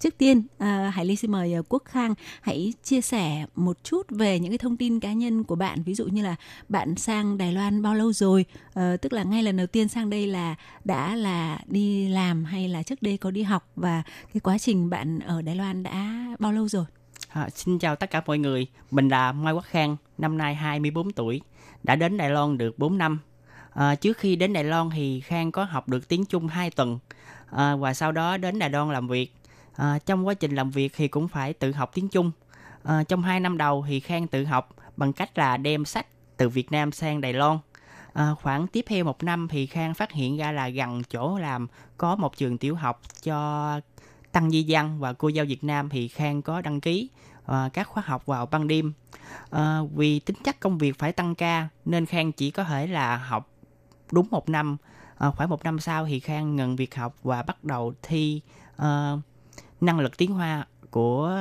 trước tiên, Hải Ly xin mời Quốc Khang hãy chia sẻ một chút về những cái thông tin cá nhân của bạn. Ví dụ như là bạn sang Đài Loan bao lâu rồi, tức là ngay lần đầu tiên sang đây là đã là đi làm hay là trước đây có đi học, và cái quá trình bạn ở Đài Loan đã bao lâu rồi? Xin chào tất cả mọi người, mình là Mai Quốc Khang, năm nay 24 tuổi, đã đến Đài Loan được 4 năm. Trước khi đến Đài Loan thì Khang có học được tiếng Trung 2 tuần và sau đó đến Đài Loan làm việc. Trong quá trình làm việc thì cũng phải tự học tiếng Trung. Trong 2 năm đầu thì Khang tự học bằng cách là đem sách từ Việt Nam sang Đài Loan. Khoảng tiếp theo 1 năm thì Khang phát hiện ra là gần chỗ làm có một trường tiểu học cho tăng di dân và cô giáo Việt Nam, thì Khang có đăng ký các khóa học vào ban đêm. Vì tính chất công việc phải tăng ca nên Khang chỉ có thể là học đúng 1 năm. Khoảng 1 năm sau thì Khang ngừng việc học và bắt đầu thi năng lực tiếng Hoa của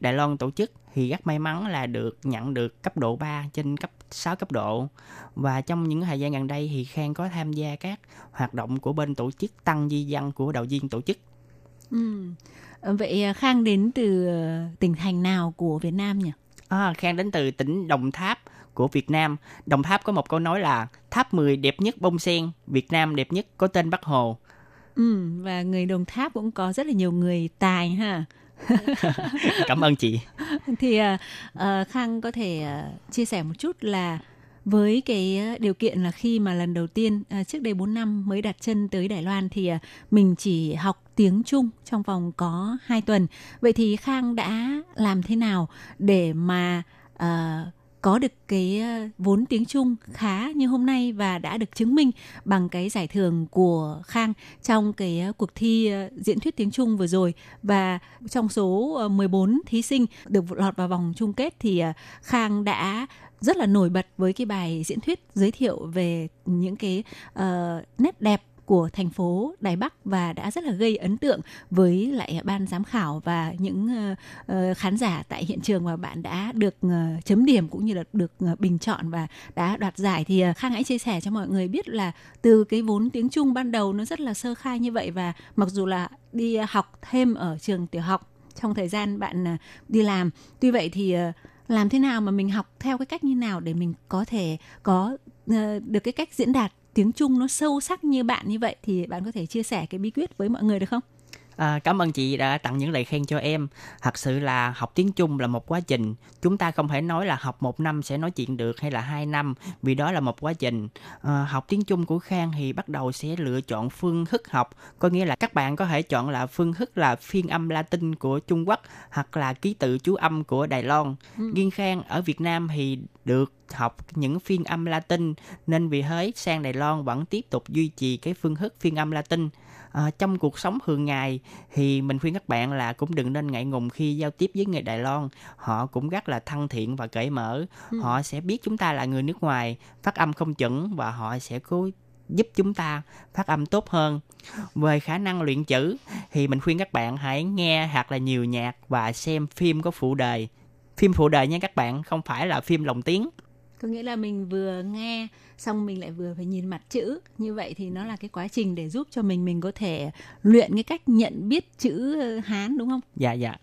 Đài Loan tổ chức, thì rất may mắn là được nhận được cấp độ 3 trên cấp 6 cấp độ. Và trong những thời gian gần đây thì Khang có tham gia các hoạt động của bên tổ chức tăng di dân của đạo viên tổ chức. Vậy Khang đến từ tỉnh thành nào của Việt Nam nhỉ? Khang đến từ tỉnh Đồng Tháp của Việt Nam. Đồng Tháp có một câu nói là Tháp 10 đẹp nhất bông sen, Việt Nam đẹp nhất có tên Bắc Hồ. Và người Đồng Tháp cũng có rất là nhiều người tài ha. Cảm ơn chị. Thì Khang có thể chia sẻ một chút là với cái điều kiện là khi mà lần đầu tiên trước đây 4 năm mới đặt chân tới Đài Loan thì mình chỉ học tiếng Trung trong vòng có 2 tuần. Vậy thì Khang đã làm thế nào để mà có được cái vốn tiếng Trung khá như hôm nay và đã được chứng minh bằng cái giải thưởng của Khang trong cái cuộc thi diễn thuyết tiếng Trung vừa rồi. Và trong số 14 thí sinh được lọt vào vòng chung kết thì Khang đã rất là nổi bật với cái bài diễn thuyết giới thiệu về những cái nét đẹp của thành phố Đài Bắc và đã rất là gây ấn tượng với lại ban giám khảo và những khán giả tại hiện trường, và bạn đã được chấm điểm cũng như là được bình chọn và đã đoạt giải. Thì Khang hãy chia sẻ cho mọi người biết là từ cái vốn tiếng Trung ban đầu nó rất là sơ khai như vậy, và mặc dù là đi học thêm ở trường tiểu học trong thời gian bạn đi làm. Tuy vậy thì làm thế nào mà mình học theo cái cách như nào để mình có thể có được cái cách diễn đạt tiếng Trung nó sâu sắc như bạn như vậy, thì bạn có thể chia sẻ cái bí quyết với mọi người được không? Cảm ơn chị đã tặng những lời khen cho em. Thật sự là học tiếng Trung là một quá trình. Chúng ta không thể nói là học 1 năm sẽ nói chuyện được, hay là 2 năm, vì đó là một quá trình. Học tiếng Trung của Khang thì bắt đầu sẽ lựa chọn phương thức học. Có nghĩa là các bạn có thể chọn là phương thức là phiên âm Latin của Trung Quốc, hoặc là ký tự chú âm của Đài Loan. Riêng Khang ở Việt Nam thì được học những phiên âm Latin, nên vì thế sang Đài Loan vẫn tiếp tục duy trì cái phương thức phiên âm Latin. Trong cuộc sống thường ngày thì mình khuyên các bạn là cũng đừng nên ngại ngùng khi giao tiếp với người Đài Loan. Họ cũng rất là thân thiện và cởi mở. Họ sẽ biết chúng ta là người nước ngoài, phát âm không chuẩn, và họ sẽ cố giúp chúng ta phát âm tốt hơn. Về khả năng luyện chữ thì mình khuyên các bạn hãy nghe hoặc là nhiều nhạc và xem phim có phụ đề. Phim phụ đề nha các bạn, không phải là phim lồng tiếng. Có nghĩa là mình vừa nghe xong mình lại vừa phải nhìn mặt chữ. Như vậy thì nó là cái quá trình để giúp cho mình có thể luyện cái cách nhận biết chữ Hán, đúng không? Dạ.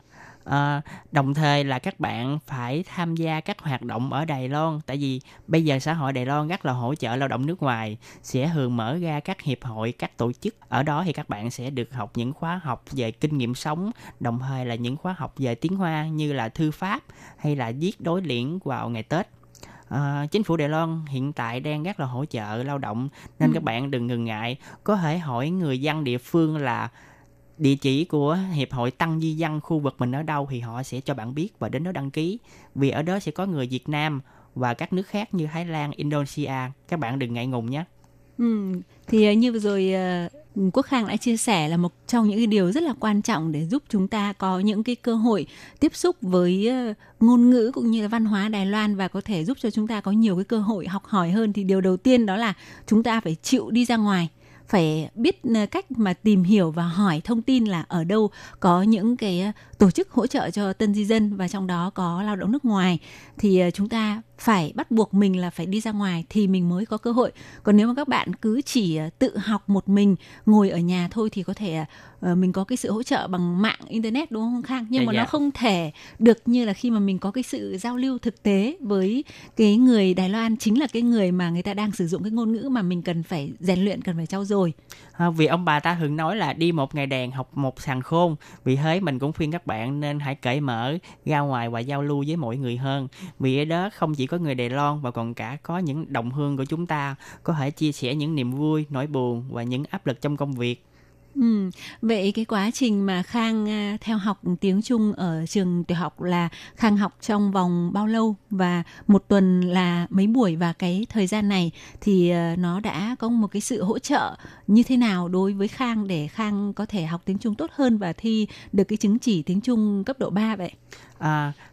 Đồng thời là các bạn phải tham gia các hoạt động ở Đài Loan. Tại vì bây giờ xã hội Đài Loan rất là hỗ trợ lao động nước ngoài, sẽ thường mở ra các hiệp hội, các tổ chức. Ở đó thì các bạn sẽ được học những khóa học về kinh nghiệm sống, đồng thời là những khóa học về tiếng Hoa như là thư pháp hay là viết đối liên vào ngày Tết. Chính phủ Đài Loan hiện tại đang rất là hỗ trợ lao động, nên các bạn đừng ngần ngại, có thể hỏi người dân địa phương là địa chỉ của Hiệp hội Tăng Di Dân khu vực mình ở đâu, thì họ sẽ cho bạn biết và đến đó đăng ký. Vì ở đó sẽ có người Việt Nam và các nước khác như Thái Lan, Indonesia. Các bạn đừng ngại ngùng nhé. Thì như vừa rồi Quốc Khang đã chia sẻ là một trong những điều rất là quan trọng để giúp chúng ta có những cái cơ hội tiếp xúc với ngôn ngữ cũng như là văn hóa Đài Loan, và có thể giúp cho chúng ta có nhiều cái cơ hội học hỏi hơn. Thì điều đầu tiên đó là chúng ta phải chịu đi ra ngoài, phải biết cách mà tìm hiểu và hỏi thông tin là ở đâu có những cái tổ chức hỗ trợ cho tân di dân và trong đó có lao động nước ngoài. Thì chúng ta phải bắt buộc mình là phải đi ra ngoài thì mình mới có cơ hội. Còn nếu mà các bạn cứ chỉ tự học một mình, ngồi ở nhà thôi, thì có thể mình có cái sự hỗ trợ bằng mạng Internet, đúng không Khang? Nhưng mà nó không thể được như là khi mà mình có cái sự giao lưu thực tế với cái người Đài Loan, chính là cái người mà người ta đang sử dụng cái ngôn ngữ mà mình cần phải rèn luyện, cần phải trau dồi. Vì ông bà ta thường nói là đi một ngày đàn học một sàng khôn. Vì thế mình cũng khuyên các bạn nên hãy cởi mở ra ngoài và giao lưu với mọi người hơn. Vì ở đó không chỉ có người Đài Loan và còn cả có những đồng hương của chúng ta, có thể chia sẻ những niềm vui, nỗi buồn và những áp lực trong công việc. Vậy cái quá trình mà Khang theo học tiếng Trung ở trường tiểu học là Khang học trong vòng bao lâu, và một tuần là mấy buổi, và cái thời gian này thì nó đã có một cái sự hỗ trợ như thế nào đối với Khang để Khang có thể học tiếng Trung tốt hơn và thi được cái chứng chỉ tiếng Trung cấp độ 3 vậy?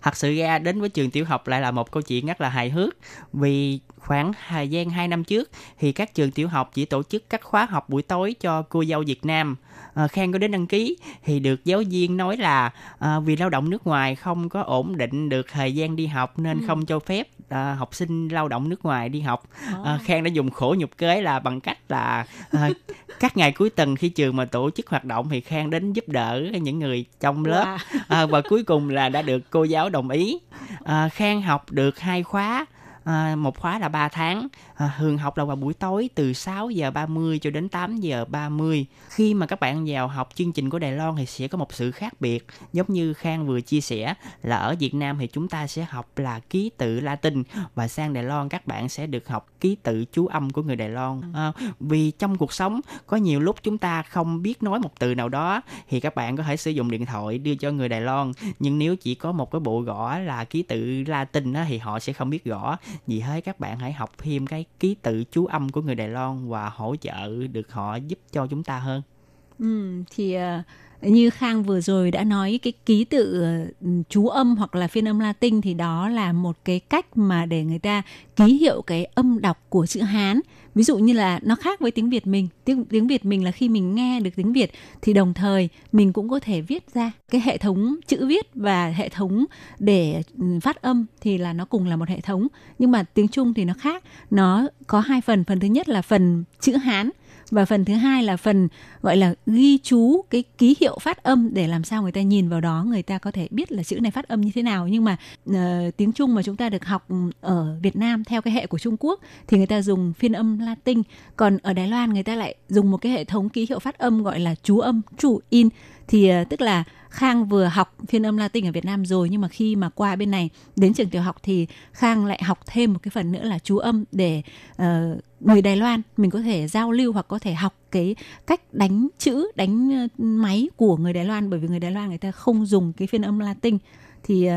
Thật sự ra đến với trường tiểu học lại là một câu chuyện rất là hài hước. Vì khoảng thời gian 2 năm trước thì các trường tiểu học chỉ tổ chức các khóa học buổi tối cho cô dâu Việt Nam. Khang có đến đăng ký thì được giáo viên nói là vì lao động nước ngoài không có ổn định được thời gian đi học nên không cho phép học sinh lao động nước ngoài đi học. Khang đã dùng khổ nhục kế là bằng cách là các ngày cuối tuần khi trường mà tổ chức hoạt động thì Khang đến giúp đỡ những người trong lớp. Và cuối cùng là đã được cô giáo đồng ý. Khang học được 2 khóa. Một khóa là 3 tháng, thường học là vào buổi tối từ 6:30 cho đến 8:30. Khi mà các bạn vào học chương trình của Đài Loan thì sẽ có một sự khác biệt. Giống như Khang vừa chia sẻ là ở Việt Nam thì chúng ta sẽ học là ký tự Latin, và sang Đài Loan các bạn sẽ được học ký tự chú âm của người Đài Loan. Vì trong cuộc sống có nhiều lúc chúng ta không biết nói một từ nào đó thì các bạn có thể sử dụng điện thoại đưa cho người Đài Loan, nhưng nếu chỉ có một cái bộ gõ là ký tự Latin thì họ sẽ không biết gõ. Vì thế các bạn hãy học thêm cái ký tự chú âm của người Đài Loan và hỗ trợ được họ giúp cho chúng ta hơn. Thì như Khang vừa rồi đã nói, cái ký tự chú âm hoặc là phiên âm Latin thì đó là một cái cách mà để người ta ký hiệu cái âm đọc của chữ Hán. Ví dụ như là nó khác với tiếng Việt mình. Tiếng Việt mình là khi mình nghe được tiếng Việt thì đồng thời mình cũng có thể viết ra cái hệ thống chữ viết và hệ thống để phát âm thì là nó cùng là một hệ thống. Nhưng mà tiếng Trung thì nó khác. Nó có 2 phần. Phần thứ nhất là phần chữ Hán. Và phần thứ hai là phần gọi là ghi chú cái ký hiệu phát âm để làm sao người ta nhìn vào đó, người ta có thể biết là chữ này phát âm như thế nào. Nhưng mà tiếng Trung mà chúng ta được học ở Việt Nam theo cái hệ của Trung Quốc thì người ta dùng phiên âm Latin. Còn ở Đài Loan người ta lại dùng một cái hệ thống ký hiệu phát âm gọi là chú âm, chủ in. Thì tức là Khang vừa học phiên âm Latin ở Việt Nam rồi, nhưng mà khi mà qua bên này đến trường tiểu học thì Khang lại học thêm một cái phần nữa là chú âm để người Đài Loan mình có thể giao lưu hoặc có thể học cái cách đánh chữ, đánh máy của người Đài Loan, bởi vì người Đài Loan người ta không dùng cái phiên âm Latin. Thì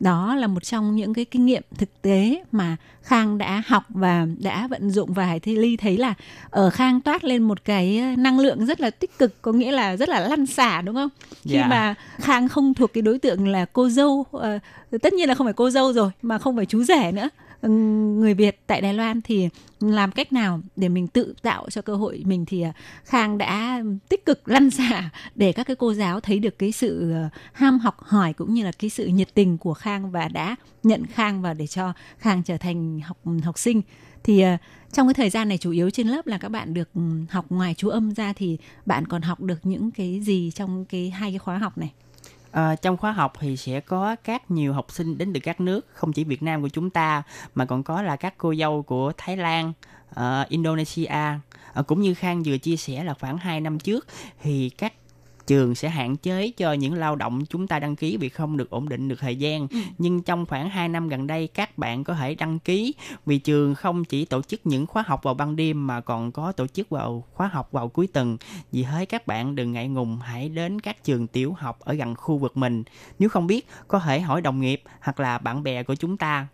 đó là một trong những cái kinh nghiệm thực tế mà Khang đã học và đã vận dụng. Và Hải Thi Ly thấy là ở Khang toát lên một cái năng lượng rất là tích cực, có nghĩa là rất là lăn xả, đúng không? Khi mà Khang không thuộc cái đối tượng là cô dâu, tất nhiên là không phải cô dâu rồi, mà không phải chú rể nữa. Người Việt tại Đài Loan thì làm cách nào để mình tự tạo cho cơ hội mình, thì Khang đã tích cực lăn xả để các cái cô giáo thấy được cái sự ham học hỏi cũng như là cái sự nhiệt tình của Khang, và đã nhận Khang vào để cho Khang trở thành học sinh. Thì trong cái thời gian này chủ yếu trên lớp là các bạn được học ngoài chú âm ra, thì bạn còn học được những cái gì trong cái hai cái khóa học này? Trong khóa học thì sẽ có các nhiều học sinh đến từ các nước, không chỉ Việt Nam của chúng ta mà còn có là các cô dâu của Thái Lan, Indonesia. Cũng như Khang vừa chia sẻ là khoảng 2 năm trước thì các trường sẽ hạn chế cho những lao động chúng ta đăng ký vì không được ổn định được thời gian. Nhưng trong khoảng 2 năm gần đây các bạn có thể đăng ký vì trường không chỉ tổ chức những khóa học vào ban đêm mà còn có tổ chức vào khóa học vào cuối tuần. Vì thế các bạn đừng ngại ngùng, hãy đến các trường tiểu học ở gần khu vực mình. Nếu không biết có thể hỏi đồng nghiệp hoặc là bạn bè của chúng ta.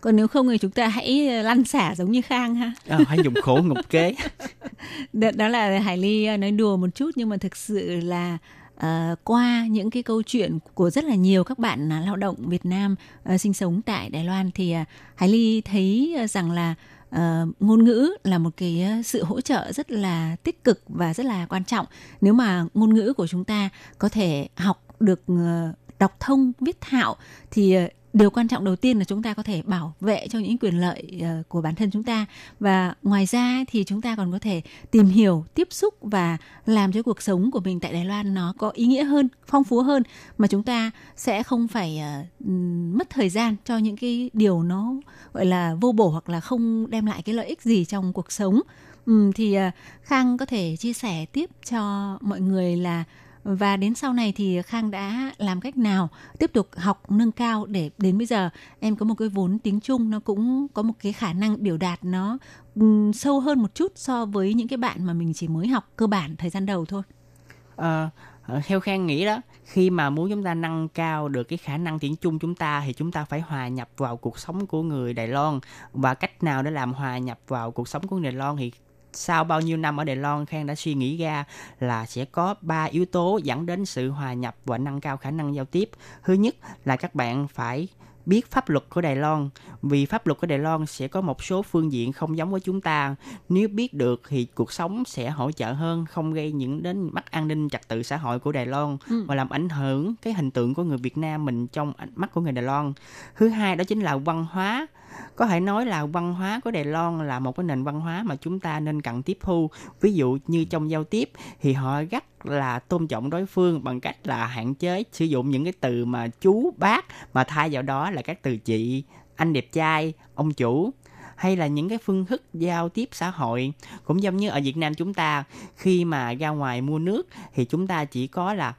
Còn nếu không thì chúng ta hãy lăn xả giống như Khang ha. Hãy dùng khổ ngục kế. Đó là Hải Ly nói đùa một chút, nhưng mà thực sự là qua những cái câu chuyện của rất là nhiều các bạn lao động Việt Nam sinh sống tại Đài Loan thì Hải Ly thấy rằng là ngôn ngữ là một cái sự hỗ trợ rất là tích cực và rất là quan trọng. Nếu mà ngôn ngữ của chúng ta có thể học được đọc thông, viết thạo thì điều quan trọng đầu tiên là chúng ta có thể bảo vệ cho những quyền lợi của bản thân chúng ta. Và ngoài ra thì chúng ta còn có thể tìm hiểu, tiếp xúc và làm cho cuộc sống của mình tại Đài Loan nó có ý nghĩa hơn, phong phú hơn. Mà chúng ta sẽ không phải mất thời gian cho những cái điều nó gọi là vô bổ hoặc là không đem lại cái lợi ích gì trong cuộc sống. Thì Khang có thể chia sẻ tiếp cho mọi người là và đến sau này thì Khang đã làm cách nào tiếp tục học nâng cao để đến bây giờ em có một cái vốn tiếng Trung, nó cũng có một cái khả năng biểu đạt nó sâu hơn một chút so với những cái bạn mà mình chỉ mới học cơ bản thời gian đầu thôi. Theo Khang nghĩ đó, khi mà muốn chúng ta nâng cao được cái khả năng tiếng Trung chúng ta thì chúng ta phải hòa nhập vào cuộc sống của người Đài Loan. Và cách nào để làm hòa nhập vào cuộc sống của người Đài Loan thì sau bao nhiêu năm ở Đài Loan, Khang đã suy nghĩ ra là sẽ có 3 yếu tố dẫn đến sự hòa nhập và nâng cao khả năng giao tiếp. Thứ nhất là các bạn phải biết pháp luật của Đài Loan, vì pháp luật của Đài Loan sẽ có một số phương diện không giống với chúng ta. Nếu biết được thì cuộc sống sẽ hỗ trợ hơn, không gây những đến mất an ninh trật tự xã hội của Đài Loan và làm ảnh hưởng cái hình tượng của người Việt Nam mình trong ánh mắt của người Đài Loan. Thứ hai đó chính là văn hóa. Có thể nói là văn hóa của Đài Loan là một cái nền văn hóa mà chúng ta nên cần tiếp thu. Ví dụ như trong giao tiếp thì họ rất là tôn trọng đối phương bằng cách là hạn chế sử dụng những cái từ mà chú, bác, mà thay vào đó là các từ chị, anh đẹp trai, ông chủ, hay là những cái phương thức giao tiếp xã hội. Cũng giống như ở Việt Nam chúng ta, khi mà ra ngoài mua nước thì chúng ta chỉ có là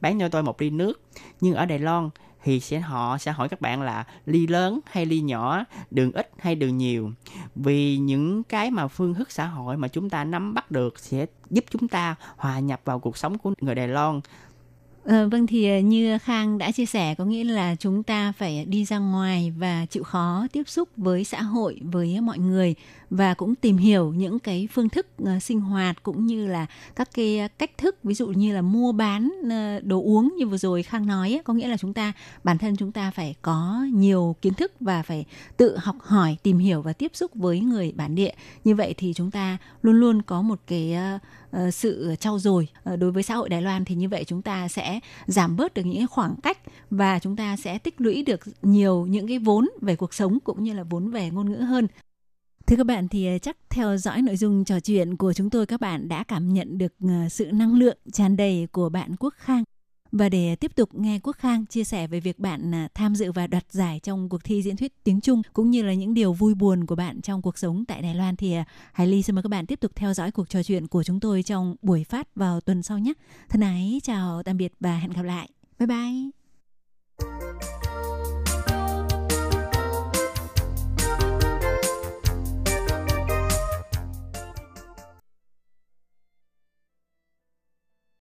bán cho tôi một ly nước. Nhưng ở Đài Loan thì họ sẽ hỏi các bạn là ly lớn hay ly nhỏ, đường ít hay đường nhiều. Vì những cái mà phương thức xã hội mà chúng ta nắm bắt được sẽ giúp chúng ta hòa nhập vào cuộc sống của người Đài Loan. Vâng, thì như Khang đã chia sẻ, có nghĩa là chúng ta phải đi ra ngoài và chịu khó tiếp xúc với xã hội, với mọi người, và cũng tìm hiểu những cái phương thức sinh hoạt cũng như là các cái cách thức, ví dụ như là mua bán đồ uống như vừa rồi Khang nói ấy, có nghĩa là bản thân chúng ta phải có nhiều kiến thức và phải tự học hỏi, tìm hiểu và tiếp xúc với người bản địa. Như vậy thì chúng ta luôn luôn có một cái sự trau dồi đối với xã hội Đài Loan, thì như vậy chúng ta sẽ giảm bớt được những khoảng cách và chúng ta sẽ tích lũy được nhiều những cái vốn về cuộc sống cũng như là vốn về ngôn ngữ hơn. Thưa các bạn, thì chắc theo dõi nội dung trò chuyện của chúng tôi, các bạn đã cảm nhận được sự năng lượng tràn đầy của bạn Quốc Khang. Và để tiếp tục nghe Quốc Khang chia sẻ về việc bạn tham dự và đoạt giải trong cuộc thi diễn thuyết tiếng Trung, cũng như là những điều vui buồn của bạn trong cuộc sống tại Đài Loan, thì Hải Ly xin mời các bạn tiếp tục theo dõi cuộc trò chuyện của chúng tôi trong buổi phát vào tuần sau nhé. Thân ái, chào, tạm biệt và hẹn gặp lại. Bye bye!